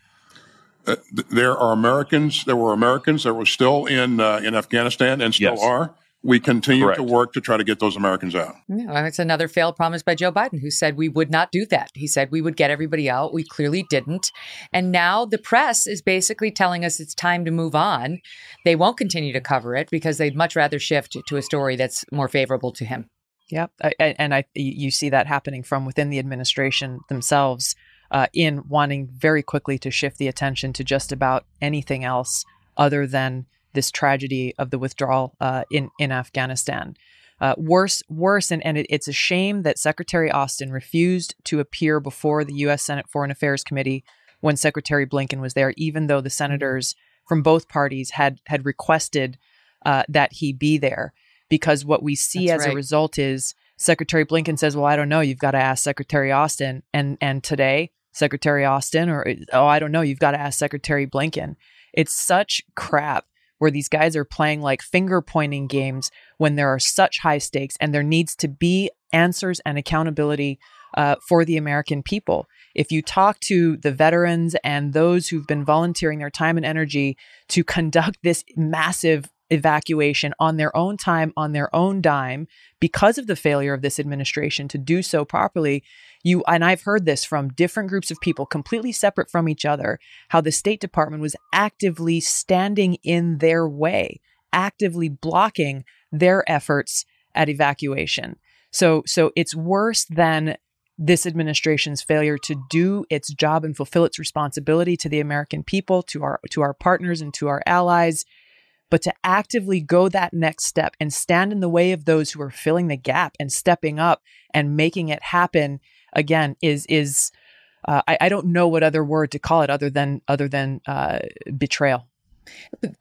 Uh, there are Americans. There were Americans that were still in uh, in Afghanistan and still yes. are. We continue Correct. to work to try to get those Americans out. No, it's another failed promise by Joe Biden, who said we would not do that. He said we would get everybody out. We clearly didn't. And now the press is basically telling us it's time to move on. They won't continue to cover it because they'd much rather shift to a story that's more favorable to him. Yep. I, and I, you see that happening from within the administration themselves uh, in wanting very quickly to shift the attention to just about anything else other than this tragedy of the withdrawal uh, in, in Afghanistan. Uh, worse, worse, and, and it, it's a shame that Secretary Austin refused to appear before the U S Senate Foreign Affairs Committee when Secretary Blinken was there, even though the senators from both parties had had requested uh, that he be there. Because what we see That's as right. a result is Secretary Blinken says, well, I don't know, you've got to ask Secretary Austin. And, and today, Secretary Austin, or, oh, I don't know, you've got to ask Secretary Blinken. It's such crap where these guys are playing like finger pointing games when there are such high stakes and there needs to be answers and accountability uh, for the American people. If you talk to the veterans and those who've been volunteering their time and energy to conduct this massive evacuation on their own time, on their own dime, because of the failure of this administration to do so properly, you and I've heard this from different groups of people completely separate from each other, how the State Department was actively standing in their way, actively blocking their efforts at evacuation. So so it's worse than this administration's failure to do its job and fulfill its responsibility to the American people, to our to our partners and to our allies, but to actively go that next step and stand in the way of those who are filling the gap and stepping up and making it happen again is is uh, I, I don't know what other word to call it other than other than uh, betrayal.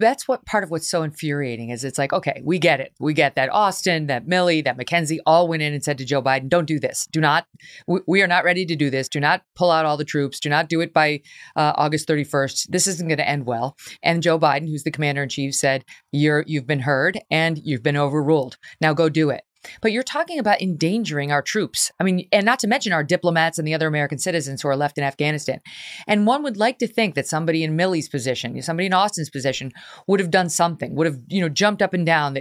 That's what part of what's so infuriating is it's like, okay, we get it. We get that Austin, that Milley, that McKenzie all went in and said to Joe Biden, don't do this. Do not. We, we are not ready to do this. Do not pull out all the troops. Do not do it by uh, August thirty-first. This isn't going to end well. And Joe Biden, who's the commander in chief, said, you're you've been heard and you've been overruled. Now go do it. But you're talking about endangering our troops. I mean, and not to mention our diplomats and the other American citizens who are left in Afghanistan. And one would like to think that somebody in Milley's position, somebody in Austin's position would have done something, would have, you know, jumped up and down,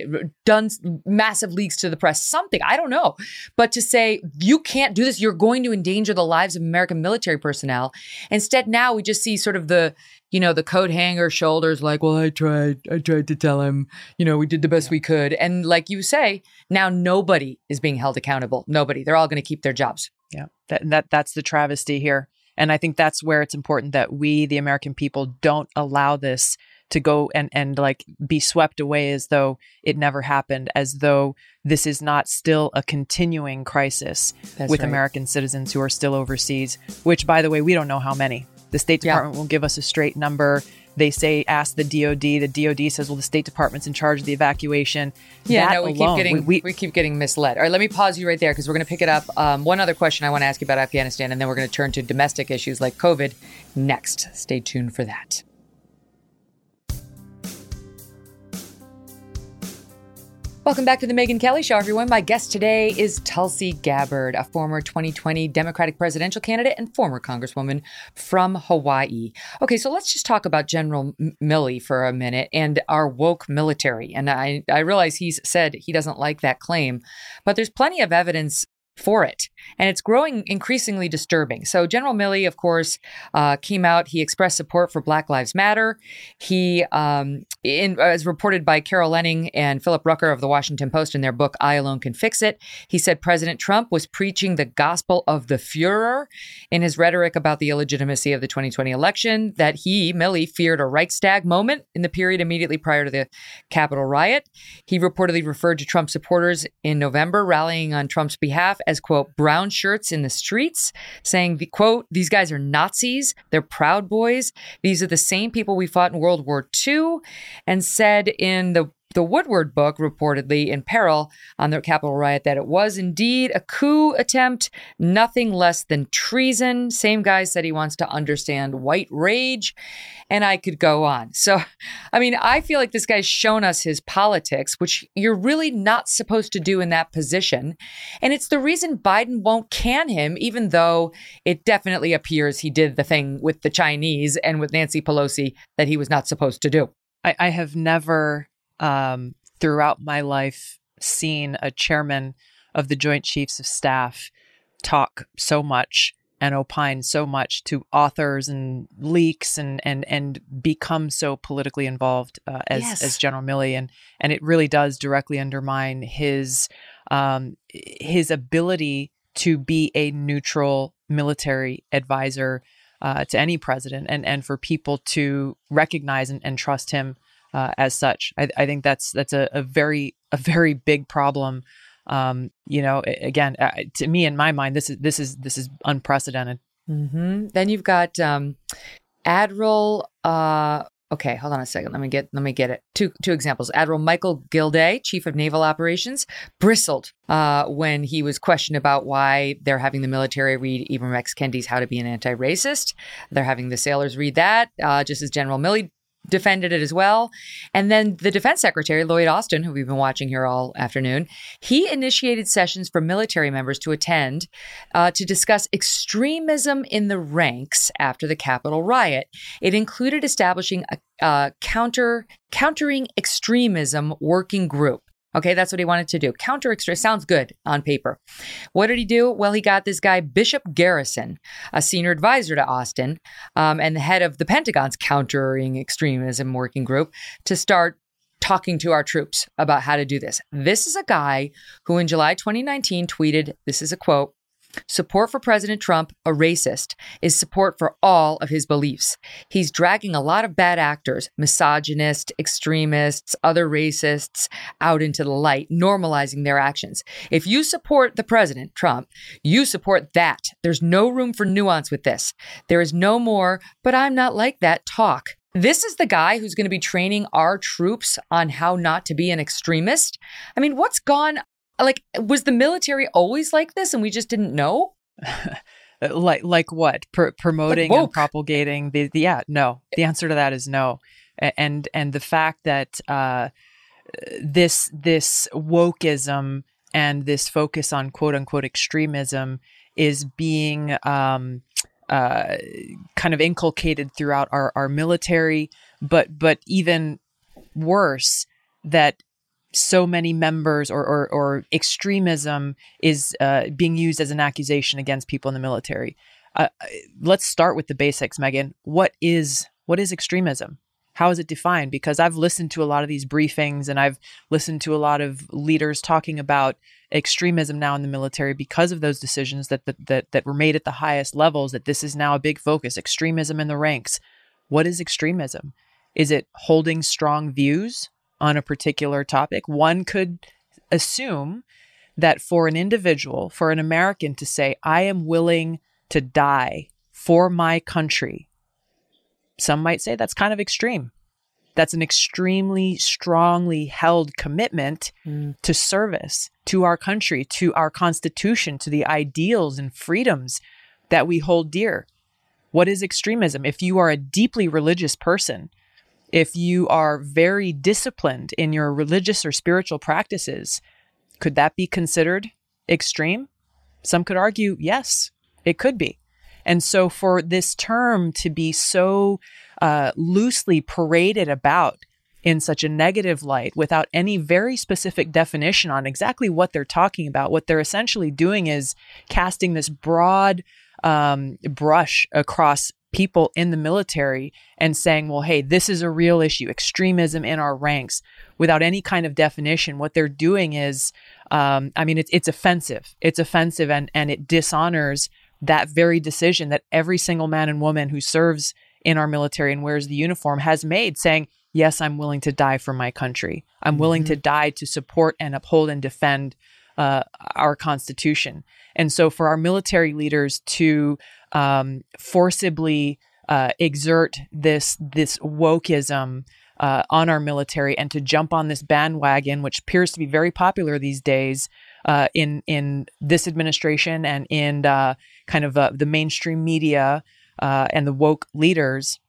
done massive leaks to the press, something, I don't know. But to say, you can't do this, you're going to endanger the lives of American military personnel. Instead, now we just see sort of the, you know, the coat hanger shoulders like, well, I tried, I tried to tell him, you know, we did the best we could. And like you say, now nobody is being held accountable. Nobody. They're all going to keep their jobs. Yeah, that, that that's the travesty here. And I think that's where it's important that we, the American people, don't allow this to go and, and like be swept away as though it never happened, as though this is not still a continuing crisis that's with right. American citizens who are still overseas, which, by the way, we don't know how many. The State Department yeah. won't give us a straight number. They say, ask the D O D. The D O D says, well, the State Department's in charge of the evacuation. Yeah, that no, we alone, keep getting we, we, we keep getting misled. All right, let me pause you right there because we're going to pick it up. Um, one other question I want to ask you about Afghanistan, and then we're going to turn to domestic issues like COVID next. Stay tuned for that. Welcome back to the Megyn Kelly Show, everyone. My guest today is Tulsi Gabbard, a former twenty twenty Democratic presidential candidate and former Congresswoman from Hawaii. Okay, so let's just talk about General Milley for a minute and our woke military. And I, I realize he's said he doesn't like that claim, but there's plenty of evidence for it. And it's growing increasingly disturbing. So General Milley, of course, uh, came out. He expressed support for Black Lives Matter. He, um, in, as reported by Carol Lenning and Philip Rucker of the Washington Post in their book, I Alone Can Fix It, he said President Trump was preaching the gospel of the Fuhrer in his rhetoric about the illegitimacy of the twenty twenty election, that he, Milley, feared a Reichstag moment in the period immediately prior to the Capitol riot. He reportedly referred to Trump supporters in November rallying on Trump's behalf as, quote, brown shirts in the streets, saying, the quote, these guys are Nazis. They're Proud Boys. These are the same people we fought in World War Two, and said in the the Woodward book, reportedly in Peril on the Capitol riot, that it was indeed a coup attempt, nothing less than treason. Same guy said he wants to understand white rage, and I could go on. So, I mean, I feel like this guy's shown us his politics, which you're really not supposed to do in that position. And it's the reason Biden won't can him, even though it definitely appears he did the thing with the Chinese and with Nancy Pelosi that he was not supposed to do. I, I have never... Um, throughout my life, seen a chairman of the Joint Chiefs of Staff talk so much and opine so much to authors and leaks and and and become so politically involved uh, as yes. as General Milley, and and it really does directly undermine his um, his ability to be a neutral military advisor uh, to any president, and and for people to recognize and, and trust him. Uh, as such, I, I think that's that's a, a very a very big problem. Um, you know, again, uh, to me, in my mind, this is this is this is unprecedented. Mm-hmm. Then you've got um, Admiral. Uh, okay, hold on a second. Let me get let me get it. Two two examples. Admiral Michael Gilday, chief of naval operations, bristled uh, when he was questioned about why they're having the military read Ibram X. Kendi's How to Be an Anti-Racist. They're having the sailors read that, uh, just as General Milley defended it as well. And then the defense secretary, Lloyd Austin, who we've been watching here all afternoon, he initiated sessions for military members to attend uh, to discuss extremism in the ranks after the Capitol riot. It included establishing a uh, counter countering extremism working group. Okay, that's what he wanted to do. Counter extra sounds good on paper. What did he do? Well, he got this guy, Bishop Garrison, a senior advisor to Austin, um, and the head of the Pentagon's Countering Extremism Working Group, to start talking to our troops about how to do this. This is a guy who in July twenty nineteen tweeted, this is a quote, Support for President Trump, a racist, is support for all of his beliefs. He's dragging a lot of bad actors, misogynists, extremists, other racists out into the light, normalizing their actions. If you support the president, Trump, you support that. There's no room for nuance with this. There is no more, but I'm not like that talk. This is the guy who's going to be training our troops on how not to be an extremist. I mean, what's gone Like, was the military always like this and we just didn't know? like like what? Pr- promoting like and propagating the, the, yeah, no. The answer to that is no. And and the fact that uh, this this wokeism and this focus on quote unquote extremism is being um, uh, kind of inculcated throughout our, our military, but but even worse, that so many members or, or, or extremism is uh, being used as an accusation against people in the military. Uh, let's start with the basics, Megyn. What is what is extremism? How is it defined? Because I've listened to a lot of these briefings and I've listened to a lot of leaders talking about extremism now in the military because of those decisions that the, that that were made at the highest levels, that this is now a big focus, extremism in the ranks. What is extremism? Is it holding strong views on a particular topic? One could assume that for an individual, for an American to say, I am willing to die for my country, some might say that's kind of extreme. That's an extremely strongly held commitment mm. to service, to our country, to our Constitution, to the ideals and freedoms that we hold dear. What is extremism? If you are a deeply religious person, if you are very disciplined in your religious or spiritual practices, could that be considered extreme? Some could argue, yes, it could be. And so for this term to be so uh, loosely paraded about in such a negative light without any very specific definition on exactly what they're talking about, what they're essentially doing is casting this broad um, brush across people in the military and saying, well, hey, this is a real issue, extremism in our ranks, without any kind of definition. What they're doing is, um, I mean, it's it's offensive. It's offensive and, and it dishonors that very decision that every single man and woman who serves in our military and wears the uniform has made, saying, yes, I'm willing to die for my country. I'm mm-hmm. willing to die to support and uphold and defend uh, our Constitution. And so for our military leaders to Um, forcibly uh, exert this this wokeism uh, on our military and to jump on this bandwagon, which appears to be very popular these days uh, in in this administration and in uh, kind of uh, the mainstream media uh, and the woke leaders,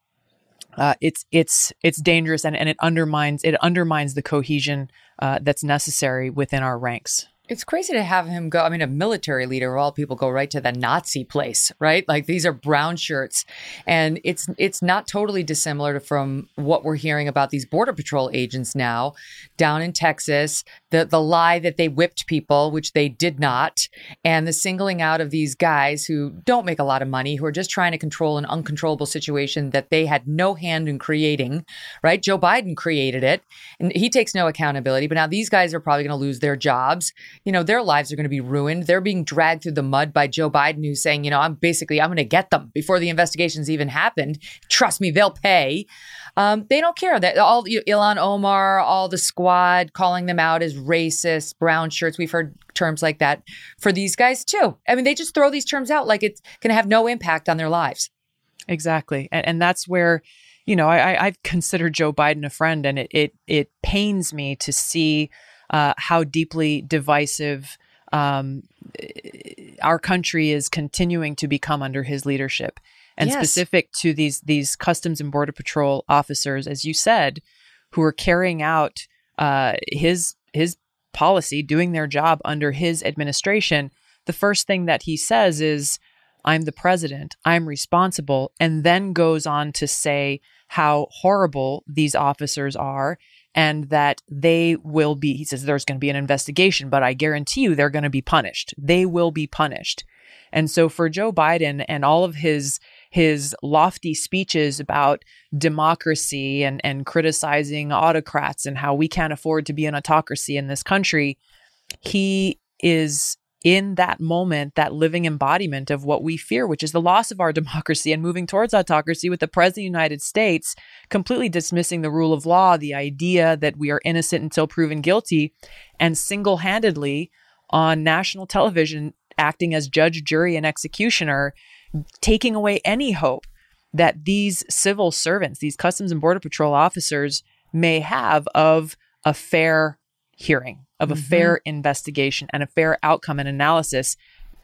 uh, it's it's it's dangerous and, and it undermines it undermines the cohesion uh, that's necessary within our ranks. It's crazy to have him go. I mean, a military leader, of all people, go right to the Nazi place, right? Like, these are brown shirts. And it's it's not totally dissimilar to from what we're hearing about these Border Patrol agents now down in Texas, the, the lie that they whipped people, which they did not, and the singling out of these guys who don't make a lot of money, who are just trying to control an uncontrollable situation that they had no hand in creating, right? Joe Biden created it, and he takes no accountability. But now these guys are probably going to lose their jobs. You know, their lives are going to be ruined. They're being dragged through the mud by Joe Biden, who's saying, you know, I'm basically I'm going to get them before the investigations even happened. Trust me, they'll pay. Um, they don't care that all you know, Ilhan Omar, all the squad calling them out as racist, brown shirts. We've heard terms like that for these guys, too. I mean, they just throw these terms out like it's going to have no impact on their lives. Exactly. And, and that's where, you know, I, I've considered Joe Biden a friend, and it it, it pains me to see Uh, how deeply divisive um, our country is continuing to become under his leadership. And yes, specific to these these Customs and Border Patrol officers, as you said, who are carrying out uh, his his policy, doing their job under his administration, the first thing that he says is, I'm the president, I'm responsible, and then goes on to say how horrible these officers are. And that they will be, he says, there's going to be an investigation, but I guarantee you they're going to be punished. They will be punished. And so for Joe Biden and all of his his lofty speeches about democracy and, and criticizing autocrats and how we can't afford to be an autocracy in this country, he is in that moment, that living embodiment of what we fear, which is the loss of our democracy and moving towards autocracy, with the President of the United States completely dismissing the rule of law, the idea that we are innocent until proven guilty, and single-handedly on national television acting as judge, jury, and executioner, taking away any hope that these civil servants, these Customs and Border Patrol officers, may have of a fair hearing, of a mm-hmm. fair investigation and a fair outcome and analysis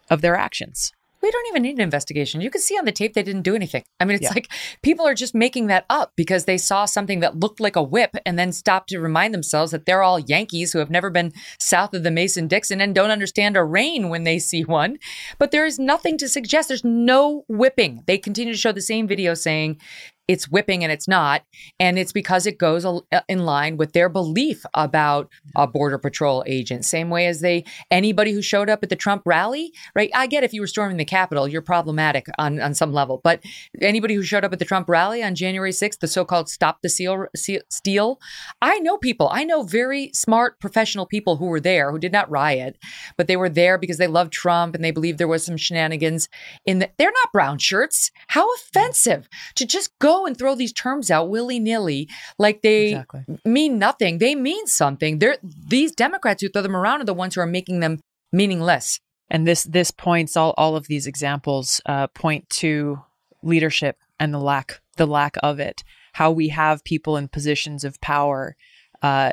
of their actions. We don't even need an investigation. You can see on the tape they didn't do anything. I mean, it's yeah. like people are just making that up because they saw something that looked like a whip and then stopped to remind themselves that they're all Yankees who have never been south of the Mason-Dixon and don't understand a rain when they see one. But there is nothing to suggest. There's no whipping. They continue to show the same video saying it's whipping and it's not. And it's because it goes in line with their belief about a Border Patrol agent. Same way as they, anybody who showed up at the Trump rally, right? I get if you were storming the Capitol, you're problematic on, on some level. But anybody who showed up at the Trump rally on January sixth, the so-called Stop the Seal, Seal Steal, I know people, I know very smart professional people who were there, who did not riot, but they were there because they loved Trump and they believed there was some shenanigans in the, they're not brown shirts. How offensive to just go and throw these terms out willy-nilly like they exactly. mean nothing. They mean something. They're, these Democrats who throw them around are the ones who are making them meaningless. And this this points, all, all of these examples uh, point to leadership and the lack, the lack of it, how we have people in positions of power, uh,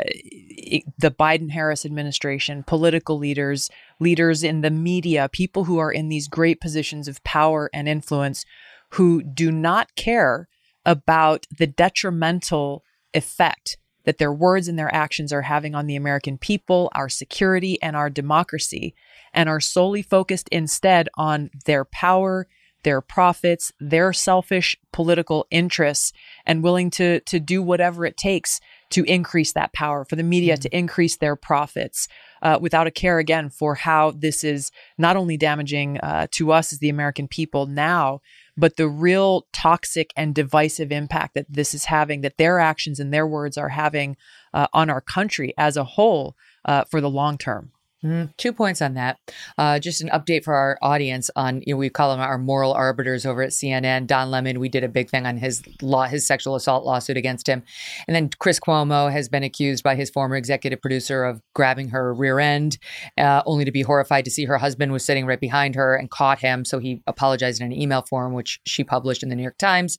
the Biden-Harris administration, political leaders, leaders in the media, people who are in these great positions of power and influence who do not care about the detrimental effect that their words and their actions are having on the American people, our security, and our democracy, and are solely focused instead on their power, their profits, their selfish political interests, and willing to, to do whatever it takes to increase that power, for the media mm-hmm. to increase their profits, uh, without a care, again, for how this is not only damaging uh, to us as the American people now, but the real toxic and divisive impact that this is having, that their actions and their words are having uh, on our country as a whole uh, for the long term. Mm-hmm. Two points on that. Uh, just an update for our audience on, you know, we call them our moral arbiters over at C N N. Don Lemon, we did a big thing on his law, his sexual assault lawsuit against him. And then Chris Cuomo has been accused by his former executive producer of grabbing her rear end, uh, only to be horrified to see her husband was sitting right behind her and caught him. So he apologized in an email form, which she published in the New York Times.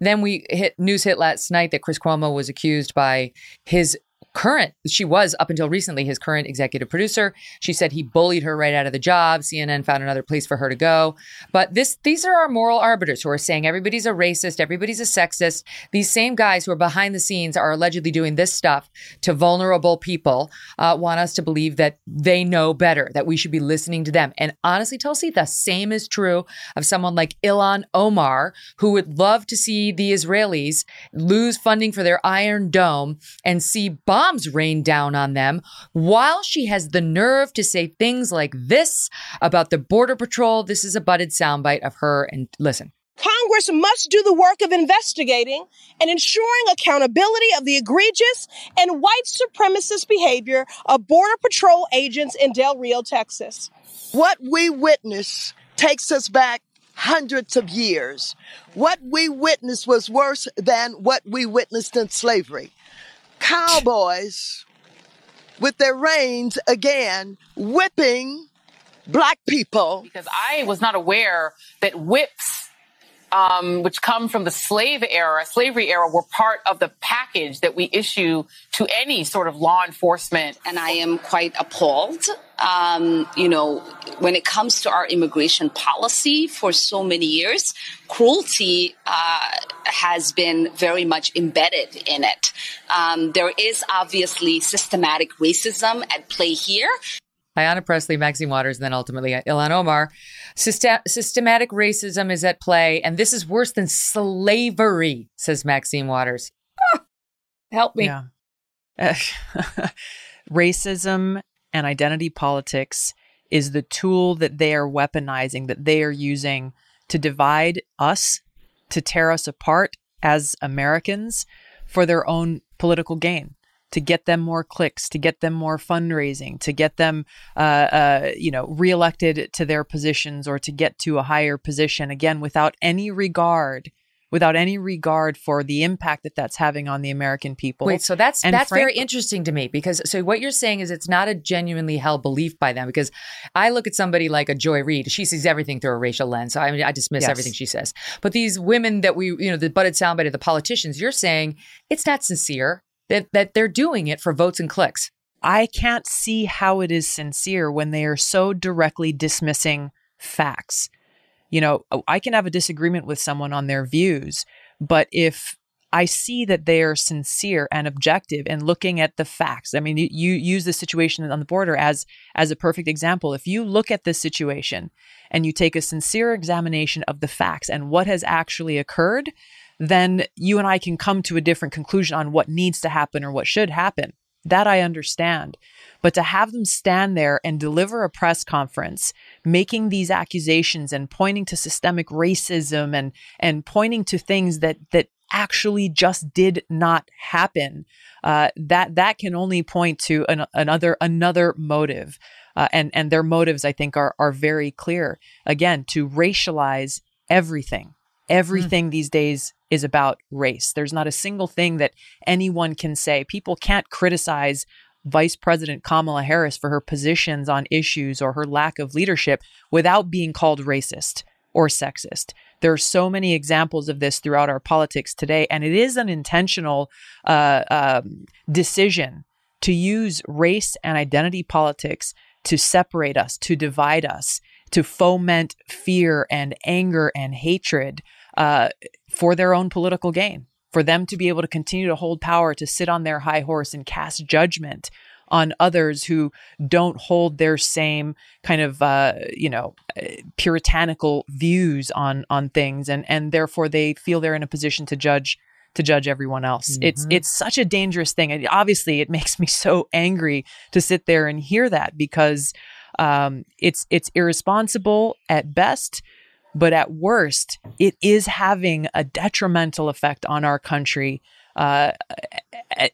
Then we hit news hit last night that Chris Cuomo was accused by his current, she was up until recently, his current executive producer. She said he bullied her right out of the job. C N N found another place for her to go. But this, these are our moral arbiters who are saying everybody's a racist, everybody's a sexist. These same guys who are behind the scenes are allegedly doing this stuff to vulnerable people, uh, want us to believe that they know better, that we should be listening to them. And honestly, Tulsi, the same is true of someone like Ilhan Omar, who would love to see the Israelis lose funding for their Iron Dome and see bombs rain down on them, while she has the nerve to say things like this about the Border Patrol. This is a butted soundbite of her. And listen. Congress must do the work of investigating and ensuring accountability of the egregious and white supremacist behavior of Border Patrol agents in Del Rio, Texas. What we witness takes us back hundreds of years. What we witnessed was worse than what we witnessed in slavery. Cowboys with their reins again whipping black people. Because I was not aware that whips, um, which come from the slave era, slavery era, were part of the package that we issue to any sort of law enforcement. And I am quite appalled. Um, you know, when it comes to our immigration policy for so many years, cruelty uh, has been very much embedded in it. Um, there is obviously systematic racism at play here. Ayanna Pressley, Maxine Waters, and then ultimately Ilhan Omar. System- systematic racism is at play, and this is worse than slavery, says Maxine Waters. Ah, help me. Yeah. Uh, racism and identity politics is the tool that they are weaponizing, that they are using to divide us, to tear us apart as Americans for their own political gain. to get them more clicks, to get them more fundraising, to get them, uh, uh, you know, reelected to their positions or to get to a higher position, again, without any regard, without any regard for the impact that that's having on the American people. Wait, so that's and that's frankly, very interesting to me, because so what you're saying is it's not a genuinely held belief by them, because I look at somebody like a Joy Reid. She sees everything through a racial lens. So I mean, I dismiss yes. everything she says. But these women that we, you know, the butted soundbite of the politicians, you're saying it's not sincere. That that they're doing it for votes and clicks. I can't see how it is sincere when they are so directly dismissing facts. You know, I can have a disagreement with someone on their views, but if I see that they are sincere and objective and looking at the facts, I mean, you, you use the situation on the border as as a perfect example. If you look at this situation and you take a sincere examination of the facts and what has actually occurred, then you and I can come to a different conclusion on what needs to happen or what should happen. That I understand. But to have them stand there and deliver a press conference, making these accusations and pointing to systemic racism and and pointing to things that that actually just did not happen, uh, that that can only point to an, another another motive. Uh, and, and their motives, I think, are are very clear. Again, to racialize everything. Everything mm. these days is about race. There's not a single thing that anyone can say. People can't criticize Vice President Kamala Harris for her positions on issues or her lack of leadership without being called racist or sexist. There are so many examples of this throughout our politics today, and it is an intentional uh, um, decision to use race and identity politics to separate us, to divide us, to foment fear and anger and hatred uh, for their own political gain, for them to be able to continue to hold power, to sit on their high horse and cast judgment on others who don't hold their same kind of, uh, you know, puritanical views on on things, and and therefore they feel they're in a position to judge to judge everyone else. Mm-hmm. It's it's such a dangerous thing, and obviously it makes me so angry to sit there and hear that, because Um, it's it's irresponsible at best, but at worst, it is having a detrimental effect on our country uh, at,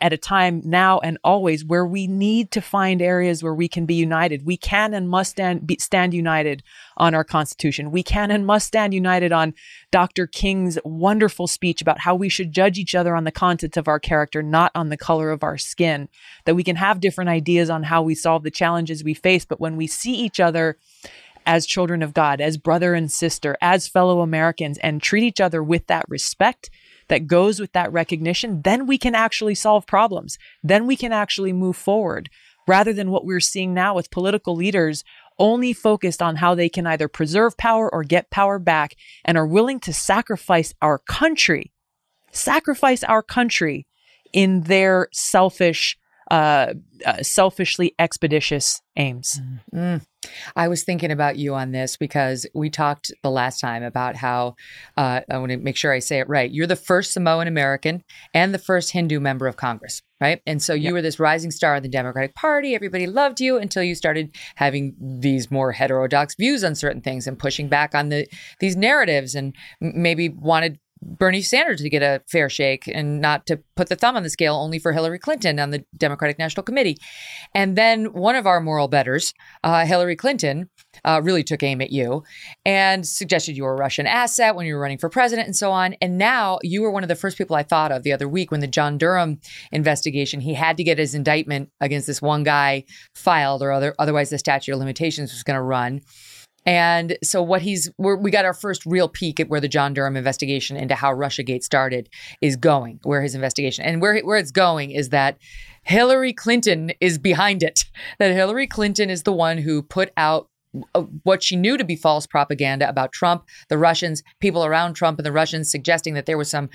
at a time now and always where we need to find areas where we can be united. We can and must stand, be, stand united on our Constitution. We can and must stand united on Doctor King's wonderful speech about how we should judge each other on the contents of our character, not on the color of our skin, that we can have different ideas on how we solve the challenges we face. But when we see each other as children of God, as brother and sister, as fellow Americans, and treat each other with that respect that goes with that recognition, then we can actually solve problems. Then we can actually move forward, rather than what we're seeing now with political leaders only focused on how they can either preserve power or get power back, and are willing to sacrifice our country, sacrifice our country in their selfish, uh, uh, selfishly expeditious aims. Mm-hmm. I was thinking about you on this, because we talked the last time about how, uh, I want to make sure I say it right, you're the first Samoan American and the first Hindu member of Congress, right? And so you yep. were this rising star in the Democratic Party. Everybody loved you until you started having these more heterodox views on certain things and pushing back on the these narratives, and maybe wanted Bernie Sanders to get a fair shake and not to put the thumb on the scale only for Hillary Clinton on the Democratic National Committee. And then one of our moral betters, uh, Hillary Clinton, uh, really took aim at you and suggested you were a Russian asset when you were running for president and so on. And now you were one of the first people I thought of the other week when the John Durham investigation, he had to get his indictment against this one guy filed, or other, otherwise the statute of limitations was going to run. And so what he's we're, we got our first real peek at where the John Durham investigation into how Russiagate started is going, where his investigation and where where it's going is that Hillary Clinton is behind it, that Hillary Clinton is the one who put out what she knew to be false propaganda about Trump, the Russians, people around Trump and the Russians, suggesting that there was some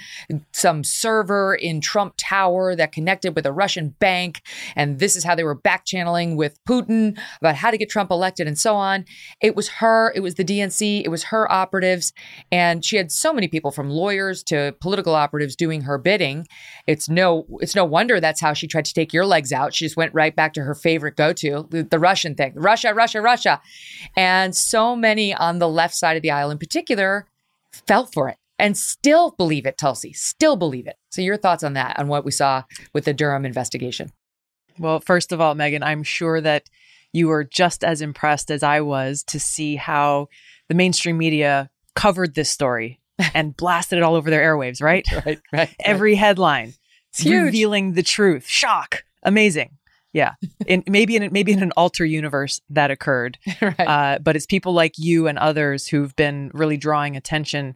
some server in Trump Tower that connected with a Russian bank. And this is how they were back channeling with Putin about how to get Trump elected and so on. It was her. It was the D N C. It was her operatives. And she had so many people, from lawyers to political operatives, doing her bidding. It's no it's no wonder that's how she tried to take your legs out. She just went right back to her favorite go-to, the, the Russian thing. Russia, Russia, Russia. And so many on the left side of the aisle in particular fell for it and still believe it, Tulsi, still believe it. So your thoughts on that, on what we saw with the Durham investigation? Well, first of all, Megyn, I'm sure that you were just as impressed as I was to see how the mainstream media covered this story and blasted it all over their airwaves, right? Right, right. Every right. headline, it's huge. Revealing the truth, shock, amazing. Yeah, in, maybe in maybe in an alter universe that occurred, right. uh, but it's people like you and others who've been really drawing attention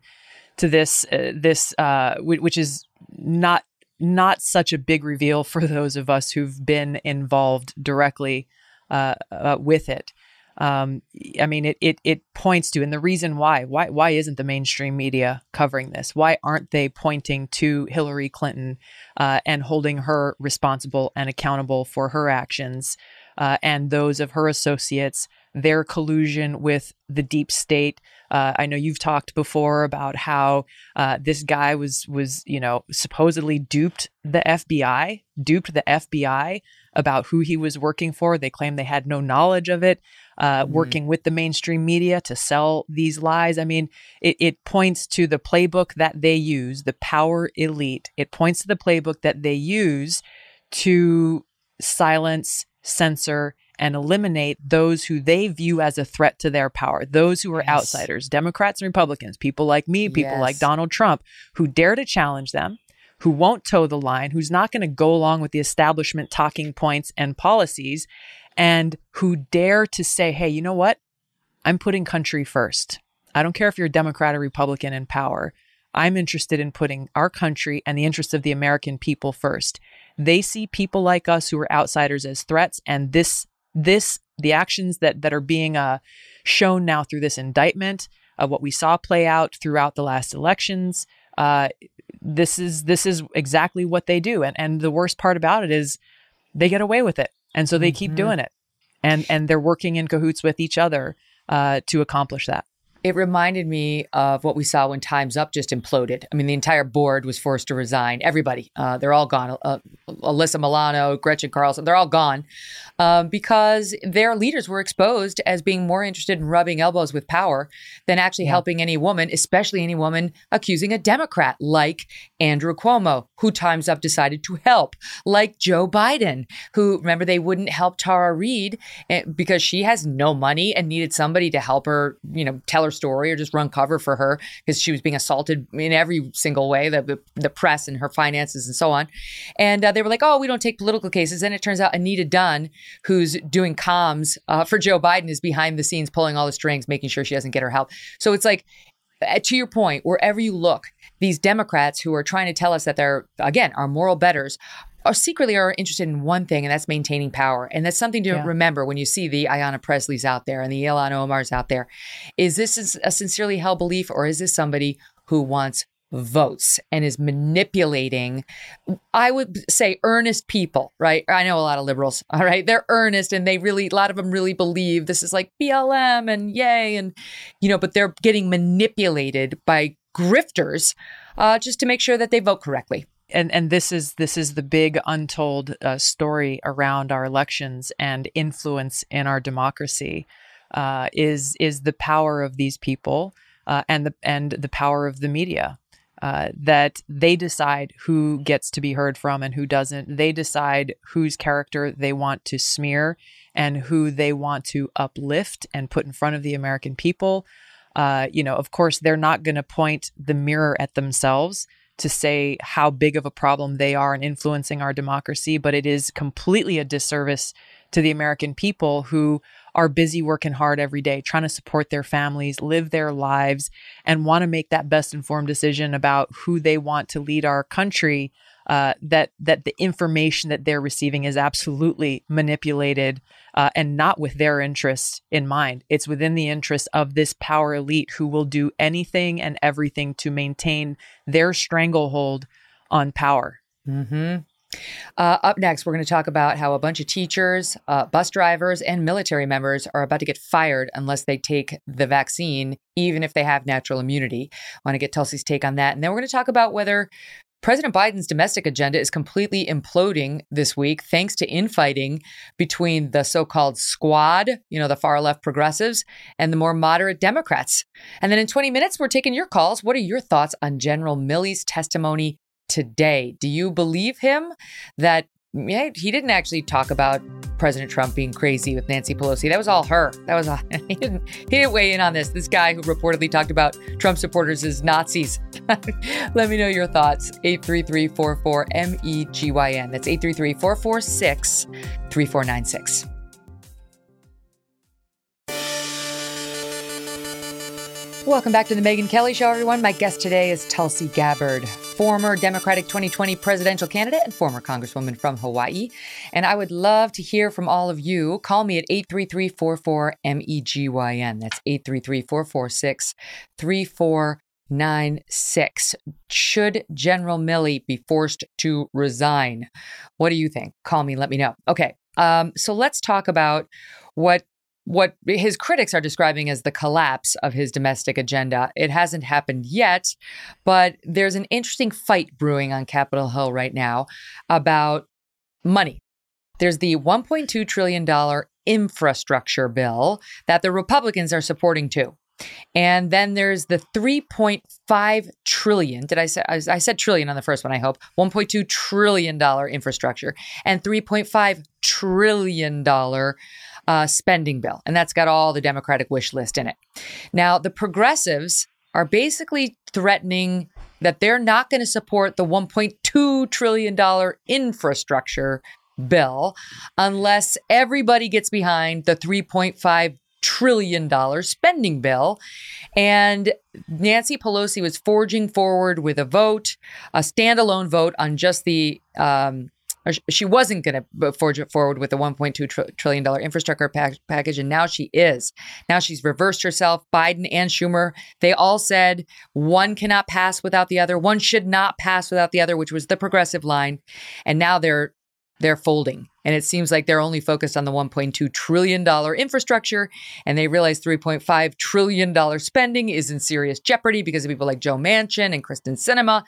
to this. Uh, this uh, w- which is not not such a big reveal for those of us who've been involved directly uh, uh, with it. Um, I mean, it it it points to, and the reason why why why isn't the mainstream media covering this? Why aren't they pointing to Hillary Clinton uh, and holding her responsible and accountable for her actions uh, and those of her associates, their collusion with the deep state? Uh, I know you've talked before about how uh, this guy was was you know supposedly duped the F B I, duped the F B I about who he was working for. They claim they had no knowledge of it. Uh, mm-hmm. Working with the mainstream media to sell these lies. I mean, it, it points to the playbook that they use, the power elite. It points to the playbook that they use to silence, censor, and eliminate those who they view as a threat to their power, those who are yes. outsiders, Democrats and Republicans, people like me, people yes. like Donald Trump, who dare to challenge them, who won't toe the line, who's not going to go along with the establishment talking points and policies, and who dare to say, hey, you know what? I'm putting country first. I don't care if you're a Democrat or Republican in power. I'm interested in putting our country and the interests of the American people first. They see people like us who are outsiders as threats. And this, this, the actions that, that are being uh, shown now through this indictment, uh, what we saw play out throughout the last elections, uh, this is this is exactly what they do. And, and the worst part about it is they get away with it. And so they keep mm-hmm. doing it, and and they're working in cahoots with each other uh, to accomplish that. It reminded me of what we saw when Time's Up just imploded. I mean, the entire board was forced to resign. Everybody, uh, they're all gone. Uh, Alyssa Milano, Gretchen Carlson, they're all gone uh, because their leaders were exposed as being more interested in rubbing elbows with power than actually yeah. helping any woman, especially any woman accusing a Democrat like Andrew Cuomo, who Time's Up decided to help, like Joe Biden, who, remember, they wouldn't help Tara Reid because she has no money and needed somebody to help her, you know, tell her story or just run cover for her because she was being assaulted in every single way, the, the, the press and her finances and so on. And uh, they were like, oh, we don't take political cases. And it turns out Anita Dunn, who's doing comms uh, for Joe Biden, is behind the scenes pulling all the strings, making sure she doesn't get her help. So it's like, to your point, wherever you look, these Democrats who are trying to tell us that they're, again, our moral betters, are secretly are interested in one thing, and that's maintaining power. And that's something to yeah. remember when you see the Ayanna Presleys out there and the Ilhan Omars out there. Is this a sincerely held belief, or is this somebody who wants votes and is manipulating, I would say, earnest people, right? I know a lot of liberals, all right? They're earnest, and they really, a lot of them really believe this is like B L M and yay, and, you know, but they're getting manipulated by grifters uh, just to make sure that they vote correctly. And and this is this is the big untold uh, story around our elections and influence in our democracy uh, is is the power of these people uh, and the and the power of the media uh, that they decide who gets to be heard from and who doesn't. They decide whose character they want to smear and who they want to uplift and put in front of the American people. Uh, you know, of course, they're not going to point the mirror at themselves to say how big of a problem they are in influencing our democracy, but it is completely a disservice to the American people who are busy working hard every day, trying to support their families, live their lives, and want to make that best informed decision about who they want to lead our country, uh, that that the information that they're receiving is absolutely manipulated uh, and not with their interests in mind. It's within the interests of this power elite who will do anything and everything to maintain their stranglehold on power. Mm-hmm. Uh, up next, we're going to talk about how a bunch of teachers, uh, bus drivers, and military members are about to get fired unless they take the vaccine, even if they have natural immunity. I want to get Tulsi's take on that. And then we're going to talk about whether President Biden's domestic agenda is completely imploding this week, thanks to infighting between the so-called squad, you know, the far left progressives, and the more moderate Democrats. And then in twenty minutes, we're taking your calls. What are your thoughts on General Milley's testimony today. Do you believe him that yeah, he didn't actually talk about President Trump being crazy with Nancy Pelosi? That was all her. That was all. He didn't, he didn't weigh in on this. This guy who reportedly talked about Trump supporters as Nazis. Let me know your thoughts. eight three three, four four, M E G Y N. That's eight three three, four four six, three four nine six. Welcome back to the Megyn Kelly Show, everyone. My guest today is Tulsi Gabbard, former Democratic twenty twenty presidential candidate and former congresswoman from Hawaii. And I would love to hear from all of you. Call me at eight three three, four four, M E G Y N. That's eight three three, four four six, three four nine six. Should General Milley be forced to resign? What do you think? Call me, let me know. Okay, um, so let's talk about what What his critics are describing as the collapse of his domestic agenda. It hasn't happened yet, but there's an interesting fight brewing on Capitol Hill right now about money. There's the one point two trillion dollars infrastructure bill that the Republicans are supporting too. And then there's the three point five trillion dollars. Did I say I said trillion on the first one? I hope one point two trillion dollars infrastructure and three point five trillion dollars uh, spending bill, and that's got all the Democratic wish list in it. Now, the progressives are basically threatening that they're not going to support the one point two trillion dollars infrastructure bill unless everybody gets behind the three point five trillion dollars spending bill. And Nancy Pelosi was forging forward with a vote, a standalone vote on just the, um, she wasn't going to forge it forward with the one point two trillion dollars infrastructure pack- package. And now she is. Now she's reversed herself. Biden and Schumer, they all said one cannot pass without the other. One should not pass without the other, which was the progressive line. And now they're They're folding. And it seems like they're only focused on the one point two trillion dollars infrastructure. And they realize three point five trillion dollars spending is in serious jeopardy because of people like Joe Manchin and Kristen Sinema.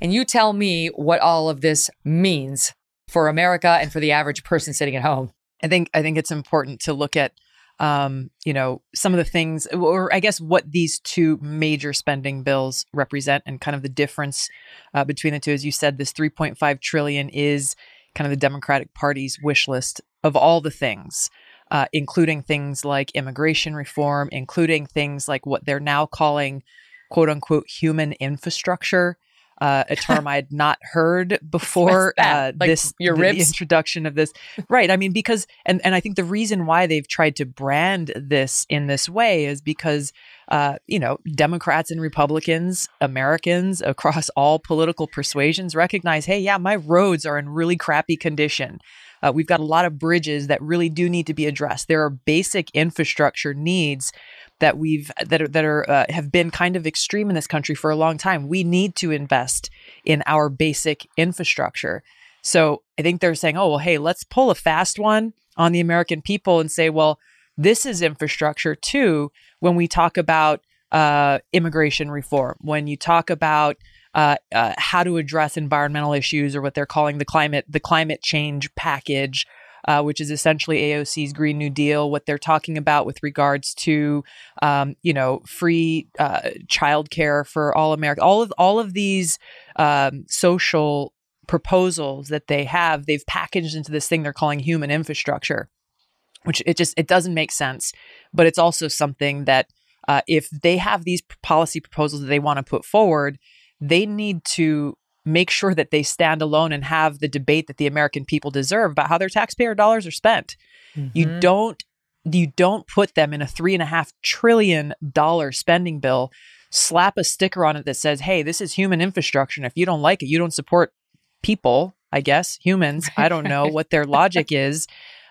And you tell me what all of this means for America and for the average person sitting at home. I think I think it's important to look at, um, you know, some of the things, or I guess what these two major spending bills represent and kind of the difference uh, between the two. As you said, this three point five trillion dollars is kind of the Democratic Party's wish list of all the things, uh, including things like immigration reform, including things like what they're now calling, quote unquote, human infrastructure, uh, a term I had not heard before. Uh, like this, your ribs? The, the introduction of this. Right. I mean, because, and, and I think the reason why they've tried to brand this in this way is because, uh, you know, Democrats and Republicans, Americans across all political persuasions recognize, hey, yeah, my roads are in really crappy condition. Uh, we've got a lot of bridges that really do need to be addressed. There are basic infrastructure needs that we've that are, that are uh, have been kind of extreme in this country for a long time. We need to invest in our basic infrastructure. So I think they're saying, oh, well, hey, let's pull a fast one on the American people and say, well, this is infrastructure too. When we talk about uh, immigration reform, when you talk about Uh, uh, how to address environmental issues, or what they're calling the climate the climate change package, uh, which is essentially A O C's Green New Deal. What they're talking about with regards to, um, you know, free uh, childcare for all America, all of all of these um, social proposals that they have, they've packaged into this thing they're calling human infrastructure, which it just it doesn't make sense. But it's also something that uh, if they have these policy proposals that they want to put forward, they need to make sure that they stand alone and have the debate that the American people deserve about how their taxpayer dollars are spent. Mm-hmm. You don't you don't put them in a three and a half trillion dollar spending bill, slap a sticker on it that says, hey, this is human infrastructure. And if you don't like it, you don't support people, I guess, humans. I don't know what their logic is.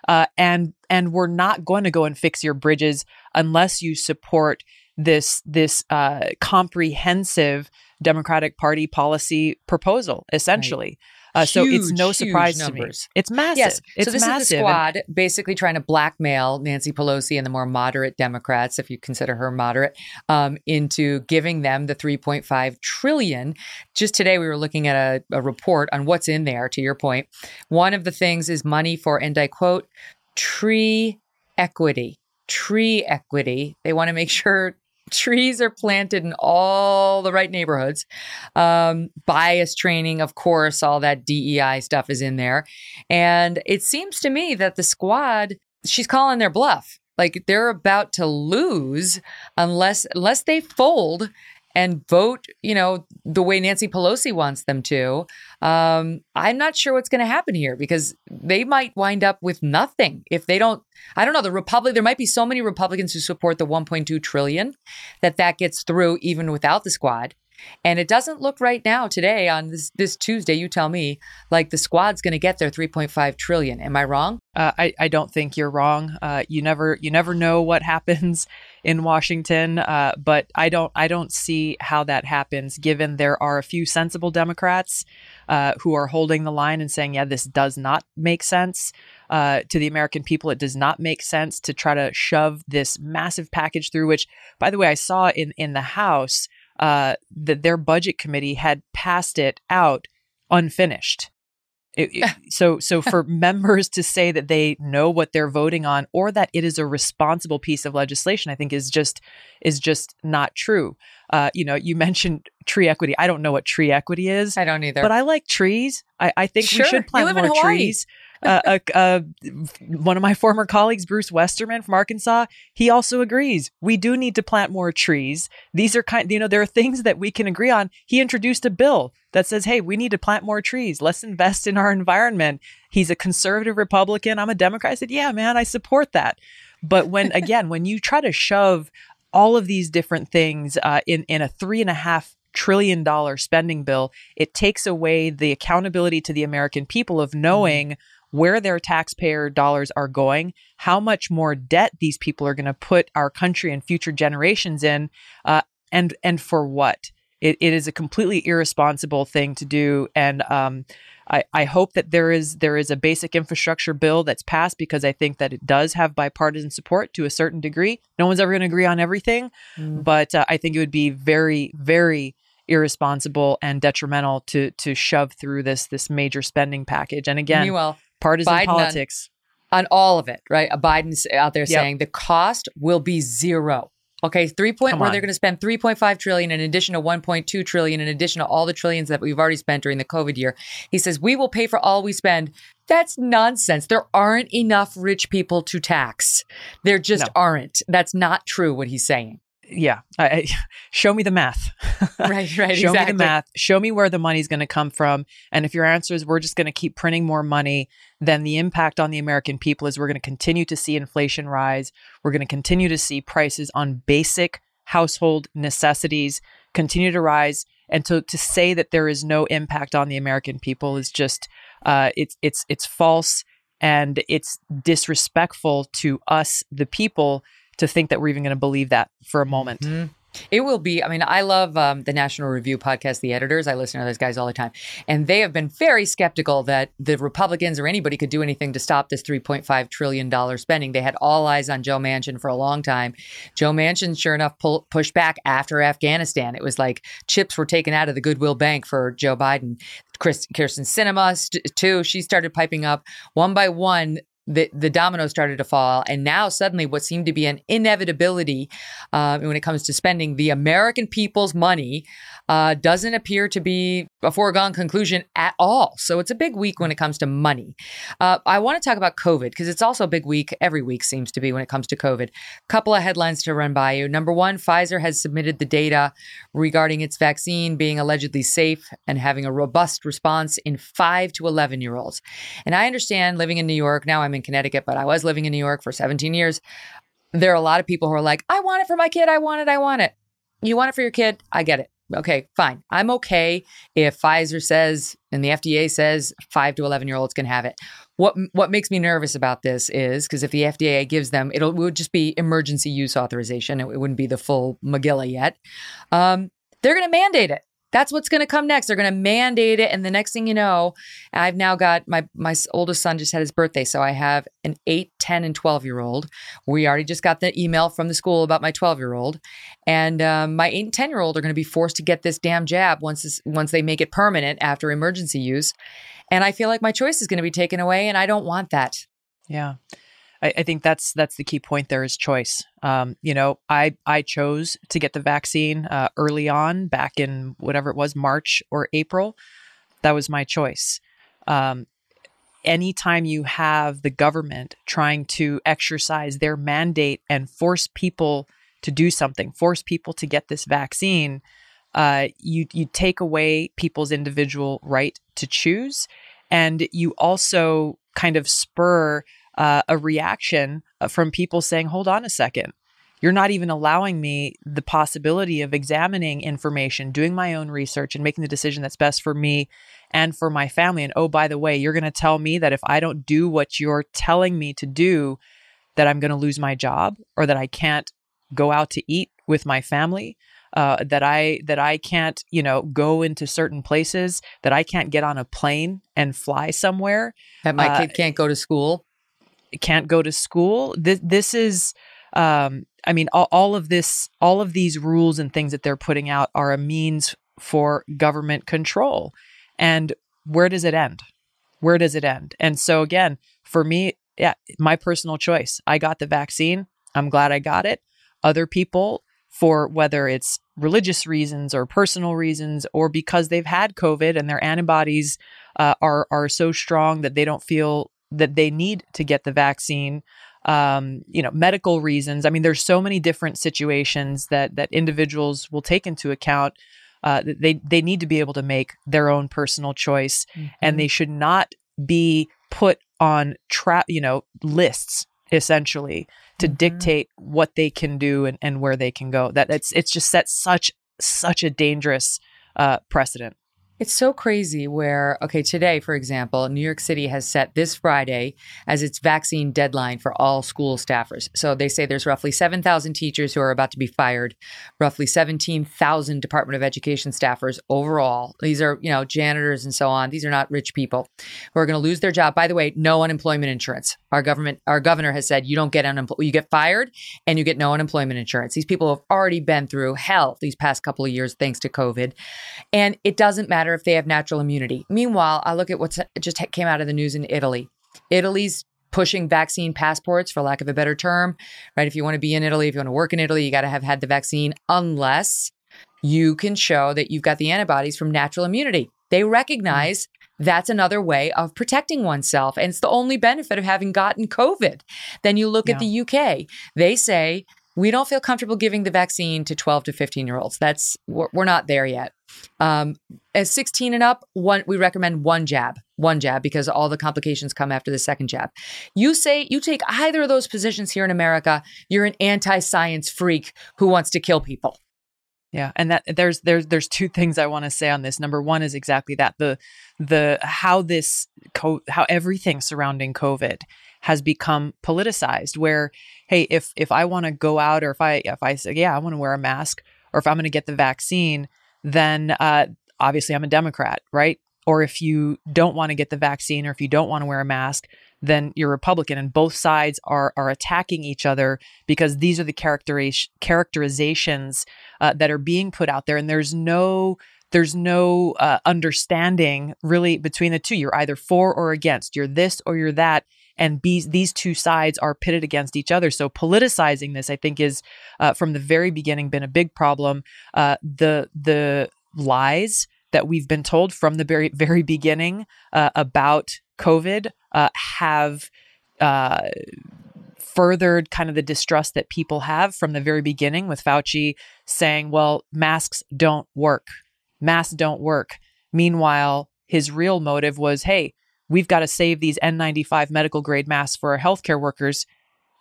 Uh, and and we're not going to go and fix your bridges unless you support this this uh, comprehensive Democratic Party policy proposal, essentially. Right. Uh, so huge, it's no surprise to me. It's massive. Yes. It's so this massive. Is the squad and- basically trying to blackmail Nancy Pelosi and the more moderate Democrats, if you consider her moderate, um, into giving them the three point five trillion dollars. Just today, we were looking at a, a report on what's in there, to your point. One of the things is money for, and I quote, tree equity. Tree equity. They want to make sure trees are planted in all the right neighborhoods. Um, bias training, of course, all that D E I stuff is in there. And it seems to me that the squad, she's calling their bluff. Like they're about to lose unless unless they fold and vote, you know, the way Nancy Pelosi wants them to. Um, I'm not sure what's going to happen here because they might wind up with nothing if they don't. I don't know. The Republic, there might be so many Republicans who support the one point two trillion that that gets through even without the squad. And it doesn't look right now today on this, this Tuesday, you tell me, like the squad's going to get their three point five trillion. Am I wrong? Uh, I, I don't think you're wrong. Uh, you never you never know what happens in Washington. Uh, but I don't I don't see how that happens, given there are a few sensible Democrats uh, who are holding the line and saying, yeah, this does not make sense uh, to the American people. It does not make sense to try to shove this massive package through, which, by the way, I saw in, in the House Uh, that their budget committee had passed it out unfinished. It, it, so, so for members to say that they know what they're voting on, or that it is a responsible piece of legislation, I think is just is just not true. Uh, you know, you mentioned tree equity. I don't know what tree equity is. I don't either. But I like trees. I, I think sure. we should plant more trees. Uh, uh, uh, one of my former colleagues, Bruce Westerman from Arkansas, he also agrees. We do need to plant more trees. These are kind, you know, there are things that we can agree on. He introduced a bill that says, hey, we need to plant more trees. Let's invest in our environment. He's a conservative Republican. I'm a Democrat. I said, yeah, man, I support that. But when, again, when you try to shove all of these different things uh, in, in a three and a half trillion dollar spending bill, it takes away the accountability to the American people of knowing mm-hmm. where their taxpayer dollars are going, how much more debt these people are going to put our country and future generations in, uh, and and for what? It, it is a completely irresponsible thing to do. And um, I, I hope that there is there is a basic infrastructure bill that's passed, because I think that it does have bipartisan support to a certain degree. No one's ever going to agree on everything, mm. but uh, I think it would be very, very irresponsible and detrimental to to shove through this this major spending package. And again, Meanwhile- partisan Biden politics on, on all of it, right? Biden's out there yep. saying the cost will be zero. Okay, three point where they're going to spend three point five trillion in addition to one point two trillion in addition to all the trillions that we've already spent during the COVID year. He says we will pay for all we spend. That's nonsense. There aren't enough rich people to tax. There just no. aren't. That's not true. What he's saying. Yeah. I, I, show me the math. Right, right. Show exactly. me the math. Show me where the money's going to come from. And if your answer is we're just going to keep printing more money, then the impact on the American people is we're going to continue to see inflation rise. We're going to continue to see prices on basic household necessities continue to rise. And to, to say that there is no impact on the American people is just, uh, it's it's it's false. And it's disrespectful to us, the people, to think that we're even going to believe that for a moment. Mm-hmm. It will be. I mean, I love um, the National Review podcast, The Editors. I listen to those guys all the time. And they have been very skeptical that the Republicans or anybody could do anything to stop this three point five trillion dollars spending. They had all eyes on Joe Manchin for a long time. Joe Manchin, sure enough, pull, pushed back after Afghanistan. It was like chips were taken out of the Goodwill Bank for Joe Biden. Chris, Kirsten Sinema, st- too, she started piping up one by one. The, the dominoes started to fall. And now suddenly what seemed to be an inevitability uh, when it comes to spending the American people's money uh, doesn't appear to be a foregone conclusion at all. So it's a big week when it comes to money. Uh, I want to talk about COVID because it's also a big week. Every week seems to be when it comes to COVID. Couple of headlines to run by you. Number one, Pfizer has submitted the data regarding its vaccine being allegedly safe and having a robust response in five to eleven year olds. And I understand living in New York, now I'm in Connecticut, but I was living in New York for seventeen years. There are a lot of people who are like, I want it for my kid. I want it. I want it. You want it for your kid? I get it. Okay, fine. I'm okay if Pfizer says and the F D A says five to eleven year olds can have it. What what makes me nervous about this is because if the F D A gives them, it'll, it would just be emergency use authorization. It, it wouldn't be the full Megillah yet. Um, they're going to mandate it. That's what's going to come next. They're going to mandate it. And the next thing you know, I've now got my my oldest son just had his birthday. So I have an eight, ten, and twelve year old. We already just got the email from the school about my twelve year old. And um, my eight and ten year old are going to be forced to get this damn jab once this, once they make it permanent after emergency use. And I feel like my choice is going to be taken away. And I don't want that. Yeah. I, I think that's that's the key point. There is choice. Um, you know, I I chose to get the vaccine uh, early on, back in whatever it was, March or April. That was my choice. Um, anytime you have the government trying to exercise their mandate and force people to do something, force people to get this vaccine, uh, you you take away people's individual right to choose, and you also kind of spur uh, a reaction from people saying, "Hold on a second, you're not even allowing me the possibility of examining information, doing my own research, and making the decision that's best for me and for my family. And oh, by the way, you're going to tell me that if I don't do what you're telling me to do, that I'm going to lose my job, or that I can't go out to eat with my family, uh, that I that I can't, you know, go into certain places, that I can't get on a plane and fly somewhere, that my uh, kid can't go to school, can't go to school. This this is, um, I mean, all, all of this, all of these rules and things that they're putting out are a means for government control. And where does it end? Where does it end? And so again, for me, yeah, my personal choice. I got the vaccine. I'm glad I got it. Other people, for whether it's religious reasons or personal reasons, or because they've had COVID and their antibodies uh, are are so strong that they don't feel that they need to get the vaccine, um, you know, medical reasons. I mean, there's so many different situations that that individuals will take into account. Uh, they they need to be able to make their own personal choice, mm-hmm. and they should not be put on tra- you know, lists, essentially, to mm-hmm. dictate what they can do and, and where they can go. That it's it's just set such such a dangerous uh, precedent. It's so crazy where, okay, today, for example, New York City has set this Friday as its vaccine deadline for all school staffers. So they say there's roughly seven thousand teachers who are about to be fired, roughly seventeen thousand Department of Education staffers overall. These are, you know, janitors and so on. These are not rich people who are going to lose their job. By the way, no unemployment insurance. Our government, our governor has said you don't get unemployment, you get fired and you get no unemployment insurance. These people have already been through hell these past couple of years thanks to COVID. And it doesn't matter if they have natural immunity. Meanwhile, I look at what just came out of the news in Italy. Italy's pushing vaccine passports, for lack of a better term, right? If you want to be in Italy, if you want to work in Italy, you got to have had the vaccine unless you can show that you've got the antibodies from natural immunity. They recognize that's another way of protecting oneself. And it's the only benefit of having gotten COVID. Then you look yeah. at the U K. They say, we don't feel comfortable giving the vaccine to twelve to fifteen year olds. That's we're, we're not there yet. Um, as sixteen and up, one we recommend one jab, one jab, because all the complications come after the second jab. You say you take either of those positions here in America, you're an anti-science freak who wants to kill people. Yeah, and that there's there's there's two things I want to say on this. Number one is exactly that the the how this co- how everything surrounding COVID has become politicized. Where hey, if if I want to go out, or if I if I say yeah, I want to wear a mask, or if I'm going to get the vaccine, then uh, obviously I'm a Democrat, right? Or if you don't want to get the vaccine, or if you don't want to wear a mask, then you're Republican. And both sides are are attacking each other because these are the characteri- characterizations uh, that are being put out there. And there's no there's no uh, understanding really between the two. You're either for or against. You're this or you're that. And be- these two sides are pitted against each other. So politicizing this, I think, is uh, from the very beginning been a big problem. Uh, the the lies that we've been told from the very very beginning uh, about COVID uh, have uh, furthered kind of the distrust that people have from the very beginning, with Fauci saying, well, masks don't work. Masks don't work. Meanwhile, his real motive was, hey, we've got to save these N ninety-five medical grade masks for our healthcare workers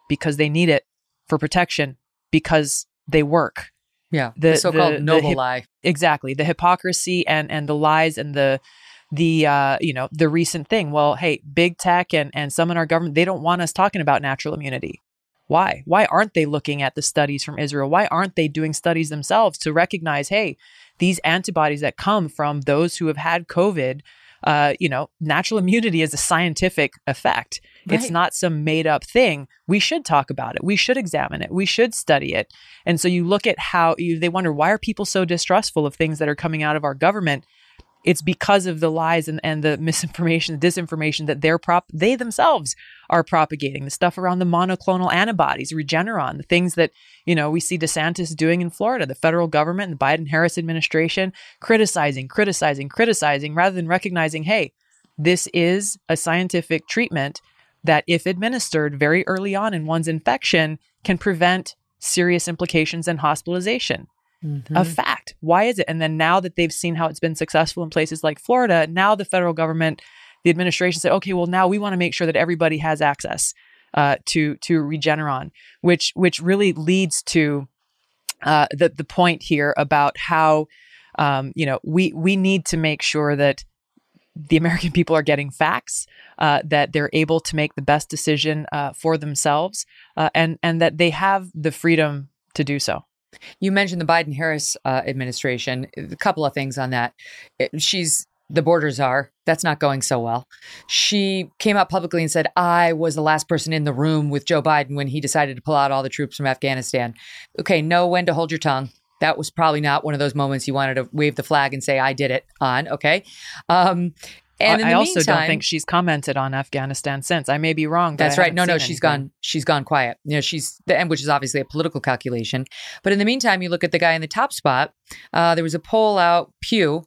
because they need it for protection, because they work. Yeah, the, the so-called the, noble the, lie. Exactly. The hypocrisy and and the lies and the the uh, you know, the recent thing. Well, hey, big tech and and some in our government, they don't want us talking about natural immunity. Why? Why aren't they looking at the studies from Israel? Why aren't they doing studies themselves to recognize, hey, these antibodies that come from those who have had COVID, uh, you know, natural immunity is a scientific effect. Right. It's not some made up thing. We should talk about it. We should examine it. We should study it. And so you look at how you, they wonder, why are people so distrustful of things that are coming out of our government? It's because of the lies and, and the misinformation, the disinformation that they're prop they themselves are propagating. The stuff around the monoclonal antibodies, Regeneron, the things that, you know, we see DeSantis doing in Florida, the federal government and the Biden-Harris administration criticizing, criticizing, criticizing, rather than recognizing, hey, this is a scientific treatment that, if administered very early on in one's infection, can prevent serious implications and hospitalization. Mm-hmm. A fact. Why is it? And then now that they've seen how it's been successful in places like Florida, now the federal government, the administration said, okay, well, now we want to make sure that everybody has access uh, to to Regeneron, which which really leads to uh, the the point here about how um, you know we we need to make sure that the American people are getting facts, uh, that they're able to make the best decision uh, for themselves, uh, and and that they have the freedom to do so. You mentioned the Biden-Harris uh, administration. A couple of things on that. She's the border czar. That's not going so well. She came out publicly and said, I was the last person in the room with Joe Biden when he decided to pull out all the troops from Afghanistan. Okay, know when to hold your tongue. That was probably not one of those moments you wanted to wave the flag and say, I did it on. Okay. Um, and I, in the I also meantime, don't think she's commented on Afghanistan since. I may be wrong. But that's right. No, no, she's anything. gone. She's gone quiet. You know, she's the end, which is obviously a political calculation. But in the meantime, you look at the guy in the top spot. Uh, there was a poll out, Pew.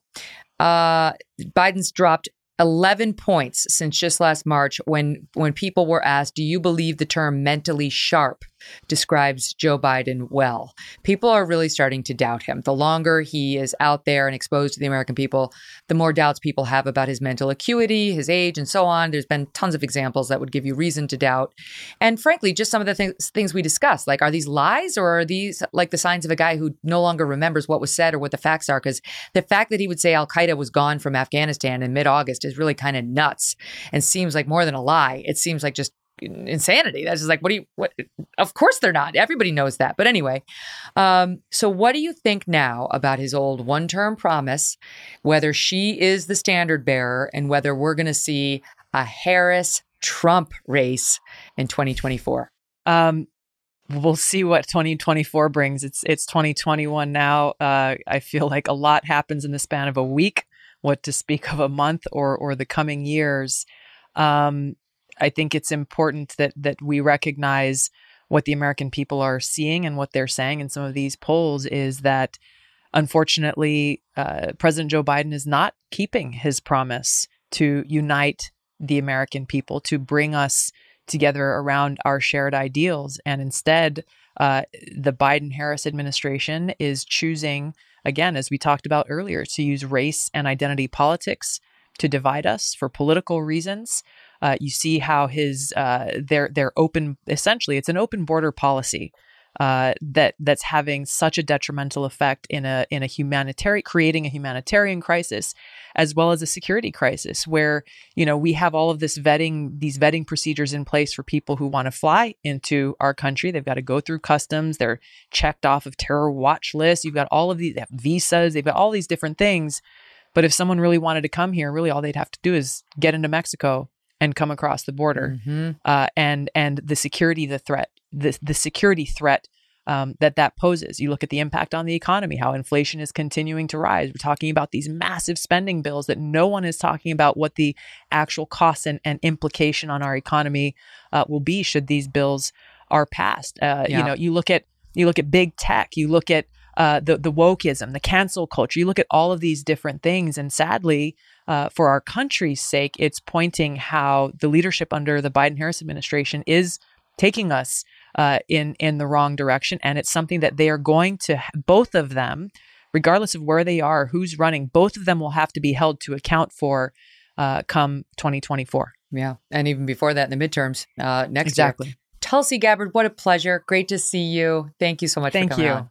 Uh, Biden's dropped eleven points since just last March when when people were asked, do you believe the term mentally sharp describes Joe Biden well? People are really starting to doubt him. The longer he is out there and exposed to the American people, the more doubts people have about his mental acuity, his age, and so on. There's been tons of examples that would give you reason to doubt. And frankly, just some of the things, things we discussed, like, are these lies or are these like the signs of a guy who no longer remembers what was said or what the facts are? Because the fact that he would say Al-Qaeda was gone from Afghanistan in mid-August is really kind of nuts and seems like more than a lie. It seems like just insanity. That's just like, what do you, what, of course they're not. Everybody knows that. But anyway, um, so what do you think now about his old one term promise, whether she is the standard bearer and whether we're going to see a Harris Trump race in twenty twenty-four? Um, we'll see what twenty twenty-four brings. It's, it's twenty twenty-one now. Uh, I feel like a lot happens in the span of a week, what to speak of a month or, or the coming years. Um, I think it's important that that we recognize what the American people are seeing and what they're saying in some of these polls is that, unfortunately, uh, President Joe Biden is not keeping his promise to unite the American people, to bring us together around our shared ideals. And instead, uh, the Biden-Harris administration is choosing, again, as we talked about earlier, to use race and identity politics to divide us for political reasons. Uh, you see how his uh, their their open essentially it's an open border policy uh, that that's having such a detrimental effect in a in a humanitarian creating a humanitarian crisis as well as a security crisis where, you know, we have all of this vetting these vetting procedures in place for people who want to fly into our country. They've got to go through customs. They're checked off of terror watch lists. You've got all of these they have visas. They've got all these different things. But if someone really wanted to come here, really all they'd have to do is get into Mexico and come across the border. Mm-hmm. uh, and and the security, the threat, the, the security threat um, that that poses. You look at the impact on the economy, how inflation is continuing to rise. We're talking about these massive spending bills that no one is talking about what the actual costs and, and implication on our economy uh, will be should these bills are passed. Uh, yeah. You know, you look at you look at big tech, you look at Uh, the, the wokeism, the cancel culture. You look at all of these different things. And sadly, uh, for our country's sake, it's pointing how the leadership under the Biden-Harris administration is taking us uh, in, in the wrong direction. And it's something that they are going to, both of them, regardless of where they are, who's running, both of them will have to be held to account for uh, come twenty twenty-four. Yeah. And even before that, in the midterms, uh, next exactly. year. Tulsi Gabbard, what a pleasure. Great to see you. Thank you so much Thank for coming you. on.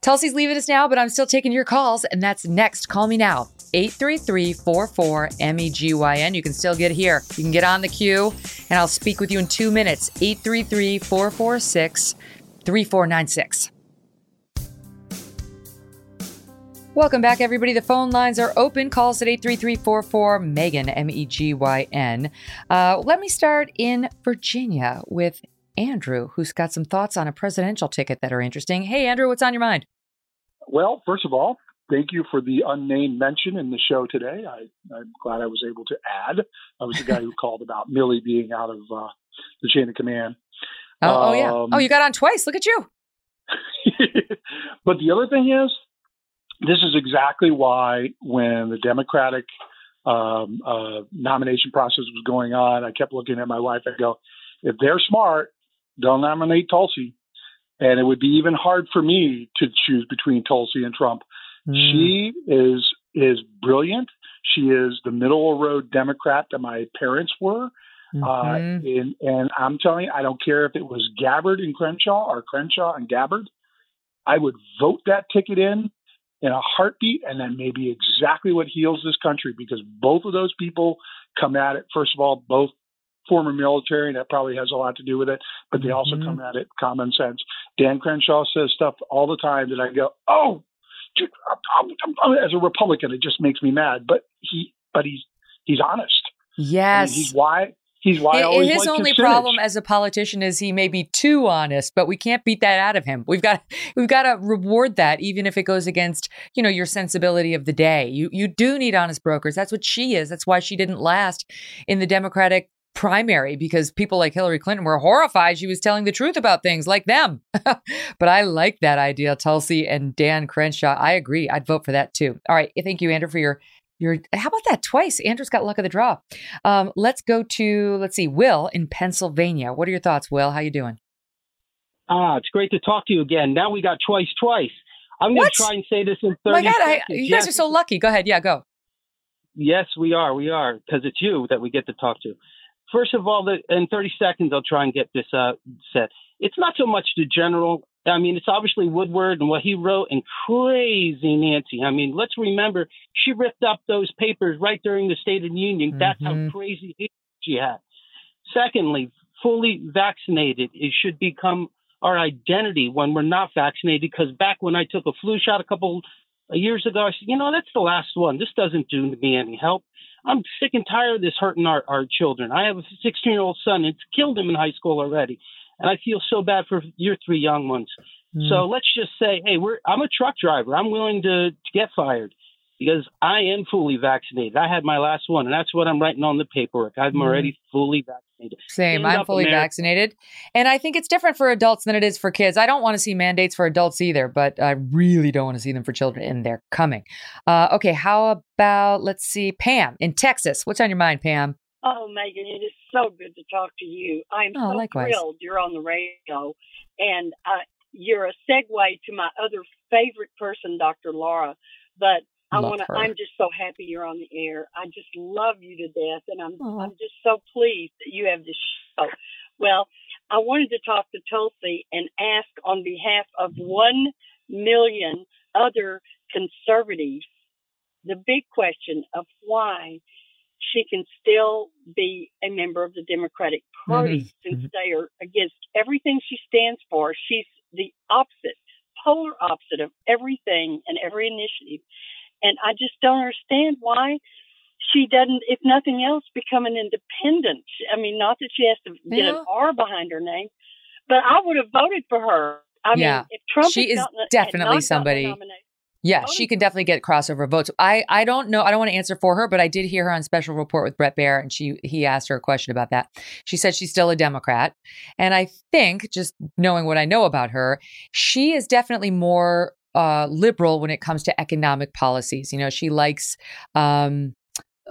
Tulsi's leaving us now, but I'm still taking your calls, and that's next. Call me now, eight three three, four four, M E G Y N. You can still get here. You can get on the queue, and I'll speak with you in two minutes, eight three three, four four six, three four nine six. Welcome back, everybody. The phone lines are open. Call us at eight three three, four four, M E G Y N, M E G Y N. Uh, let me start in Virginia with Andrew, who's got some thoughts on a presidential ticket that are interesting. Hey, Andrew, what's on your mind? Well, first of all, Thank you for the unnamed mention in the show today. I, I'm glad I was able to add. I was the guy who called about Milley being out of uh, the chain of command. Oh, um, oh, yeah. Oh, you got on twice. Look at you. But the other thing is, this is exactly why when the Democratic um, uh, nomination process was going on, I kept looking at my wife and go, if they're smart, they'll nominate Tulsi. And it would be even hard for me to choose between Tulsi and Trump. She is is brilliant. She is the middle of the road Democrat that my parents were. Mm-hmm. Uh, and, and I'm telling you, I don't care if it was Gabbard and Crenshaw or Crenshaw and Gabbard. I would vote that ticket in in a heartbeat. And that may be exactly what heals this country, because both of those people come at it. First of all, both former military, and that probably has a lot to do with it, but they also mm-hmm. come at it common sense. Dan Crenshaw says stuff all the time that I go, oh, as a Republican, it just makes me mad. But he, but he's he's honest. Yes, I mean, he's why he's why. It, I always his only problem as a politician is he may be too honest, but we can't beat that out of him. We've got we've got to reward that, even if it goes against you know your sensibility of the day. You you do need honest brokers. That's what she is. That's why she didn't last in the Democratic primary, because people like Hillary Clinton were horrified she was telling the truth about things like them. But I like that idea, Tulsi and Dan Crenshaw. I agree. I'd vote for that too. All right. Thank you, Andrew, for your, your, how about that twice? Andrew's got luck of the draw. Um, let's go to, let's see, Will in Pennsylvania. What are your thoughts, Will? How you doing? Ah, it's great to talk to you again. Now we got twice, twice. I'm going to try and say this in thirty seconds. My God, I, you guys yes. are so lucky. Go ahead. Yeah, go. Yes, we are. We are, because it's you that we get to talk to. First of all, the, in thirty seconds, I'll try and get this uh, set. It's not so much the general. I mean, it's obviously Woodward and what he wrote, and crazy Nancy. I mean, let's remember, she ripped up those papers right during the State of the Union. That's mm-hmm. how crazy she had. Secondly, fully vaccinated. It should become our identity when we're not vaccinated, because back when I took a flu shot a couple years ago, I said, you know, that's the last one. This doesn't do me any help. I'm sick and tired of this hurting our, our children. I have a sixteen-year-old son. It's killed him in high school already. And I feel so bad for your three young ones. Mm. So let's just say, hey, we're, I'm a truck driver. I'm willing to, to get fired because I am fully vaccinated. I had my last one, and that's what I'm writing on the paperwork. I'm mm. already fully vaccinated. Same. Stand I'm fully America. vaccinated. And I think it's different for adults than it is for kids. I don't want to see mandates for adults either, but I really don't want to see them for children, and they're coming. Uh, okay, how about... About, let's see, Pam in Texas. What's on your mind, Pam? Oh, Megyn, it is so good to talk to you. I'm oh, so likewise. thrilled you're on the radio. And uh, you're a segue to my other favorite person, Doctor Laura. But I want to. I'm just so happy you're on the air. I just love you to death. And I'm, oh. I'm just so pleased that you have this show. Well, I wanted to talk to Tulsi and ask on behalf of one million other conservatives the big question of why she can still be a member of the Democratic Party mm-hmm. since mm-hmm. they are against everything she stands for. She's the opposite, polar opposite of everything and every initiative. And I just don't understand why she doesn't, if nothing else, become an independent. I mean, not that she has to yeah. get an R behind her name, but I would have voted for her. I yeah. mean, if Trump she is not, definitely somebody. Yeah, she can definitely get crossover votes. I, I don't know. I don't want to answer for her, but I did hear her on Special Report with Brett Baer, and she he asked her a question about that. She said she's still a Democrat. And I think, just knowing what I know about her, she is definitely more uh, liberal when it comes to economic policies. You know, she likes... Um,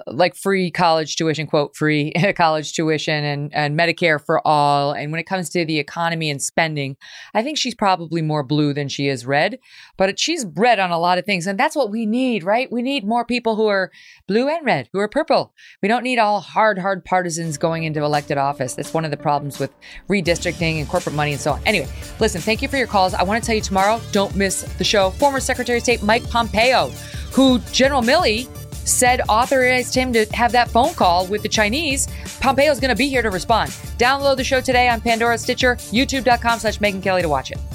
like free college tuition, quote, free college tuition and, and Medicare for all. And when it comes to the economy and spending, I think she's probably more blue than she is red, but she's red on a lot of things. And that's what we need, right? We need more people who are blue and red, who are purple. We don't need all hard, hard partisans going into elected office. That's one of the problems with redistricting and corporate money and so on. Anyway, listen, thank you for your calls. I want to tell you tomorrow, don't miss the show. Former Secretary of State Mike Pompeo, who General Milley said authorized him to have that phone call with the Chinese. Pompeo's going to be here to respond. Download the show today on Pandora, Stitcher, YouTube dot com slash Megyn Kelly to watch it.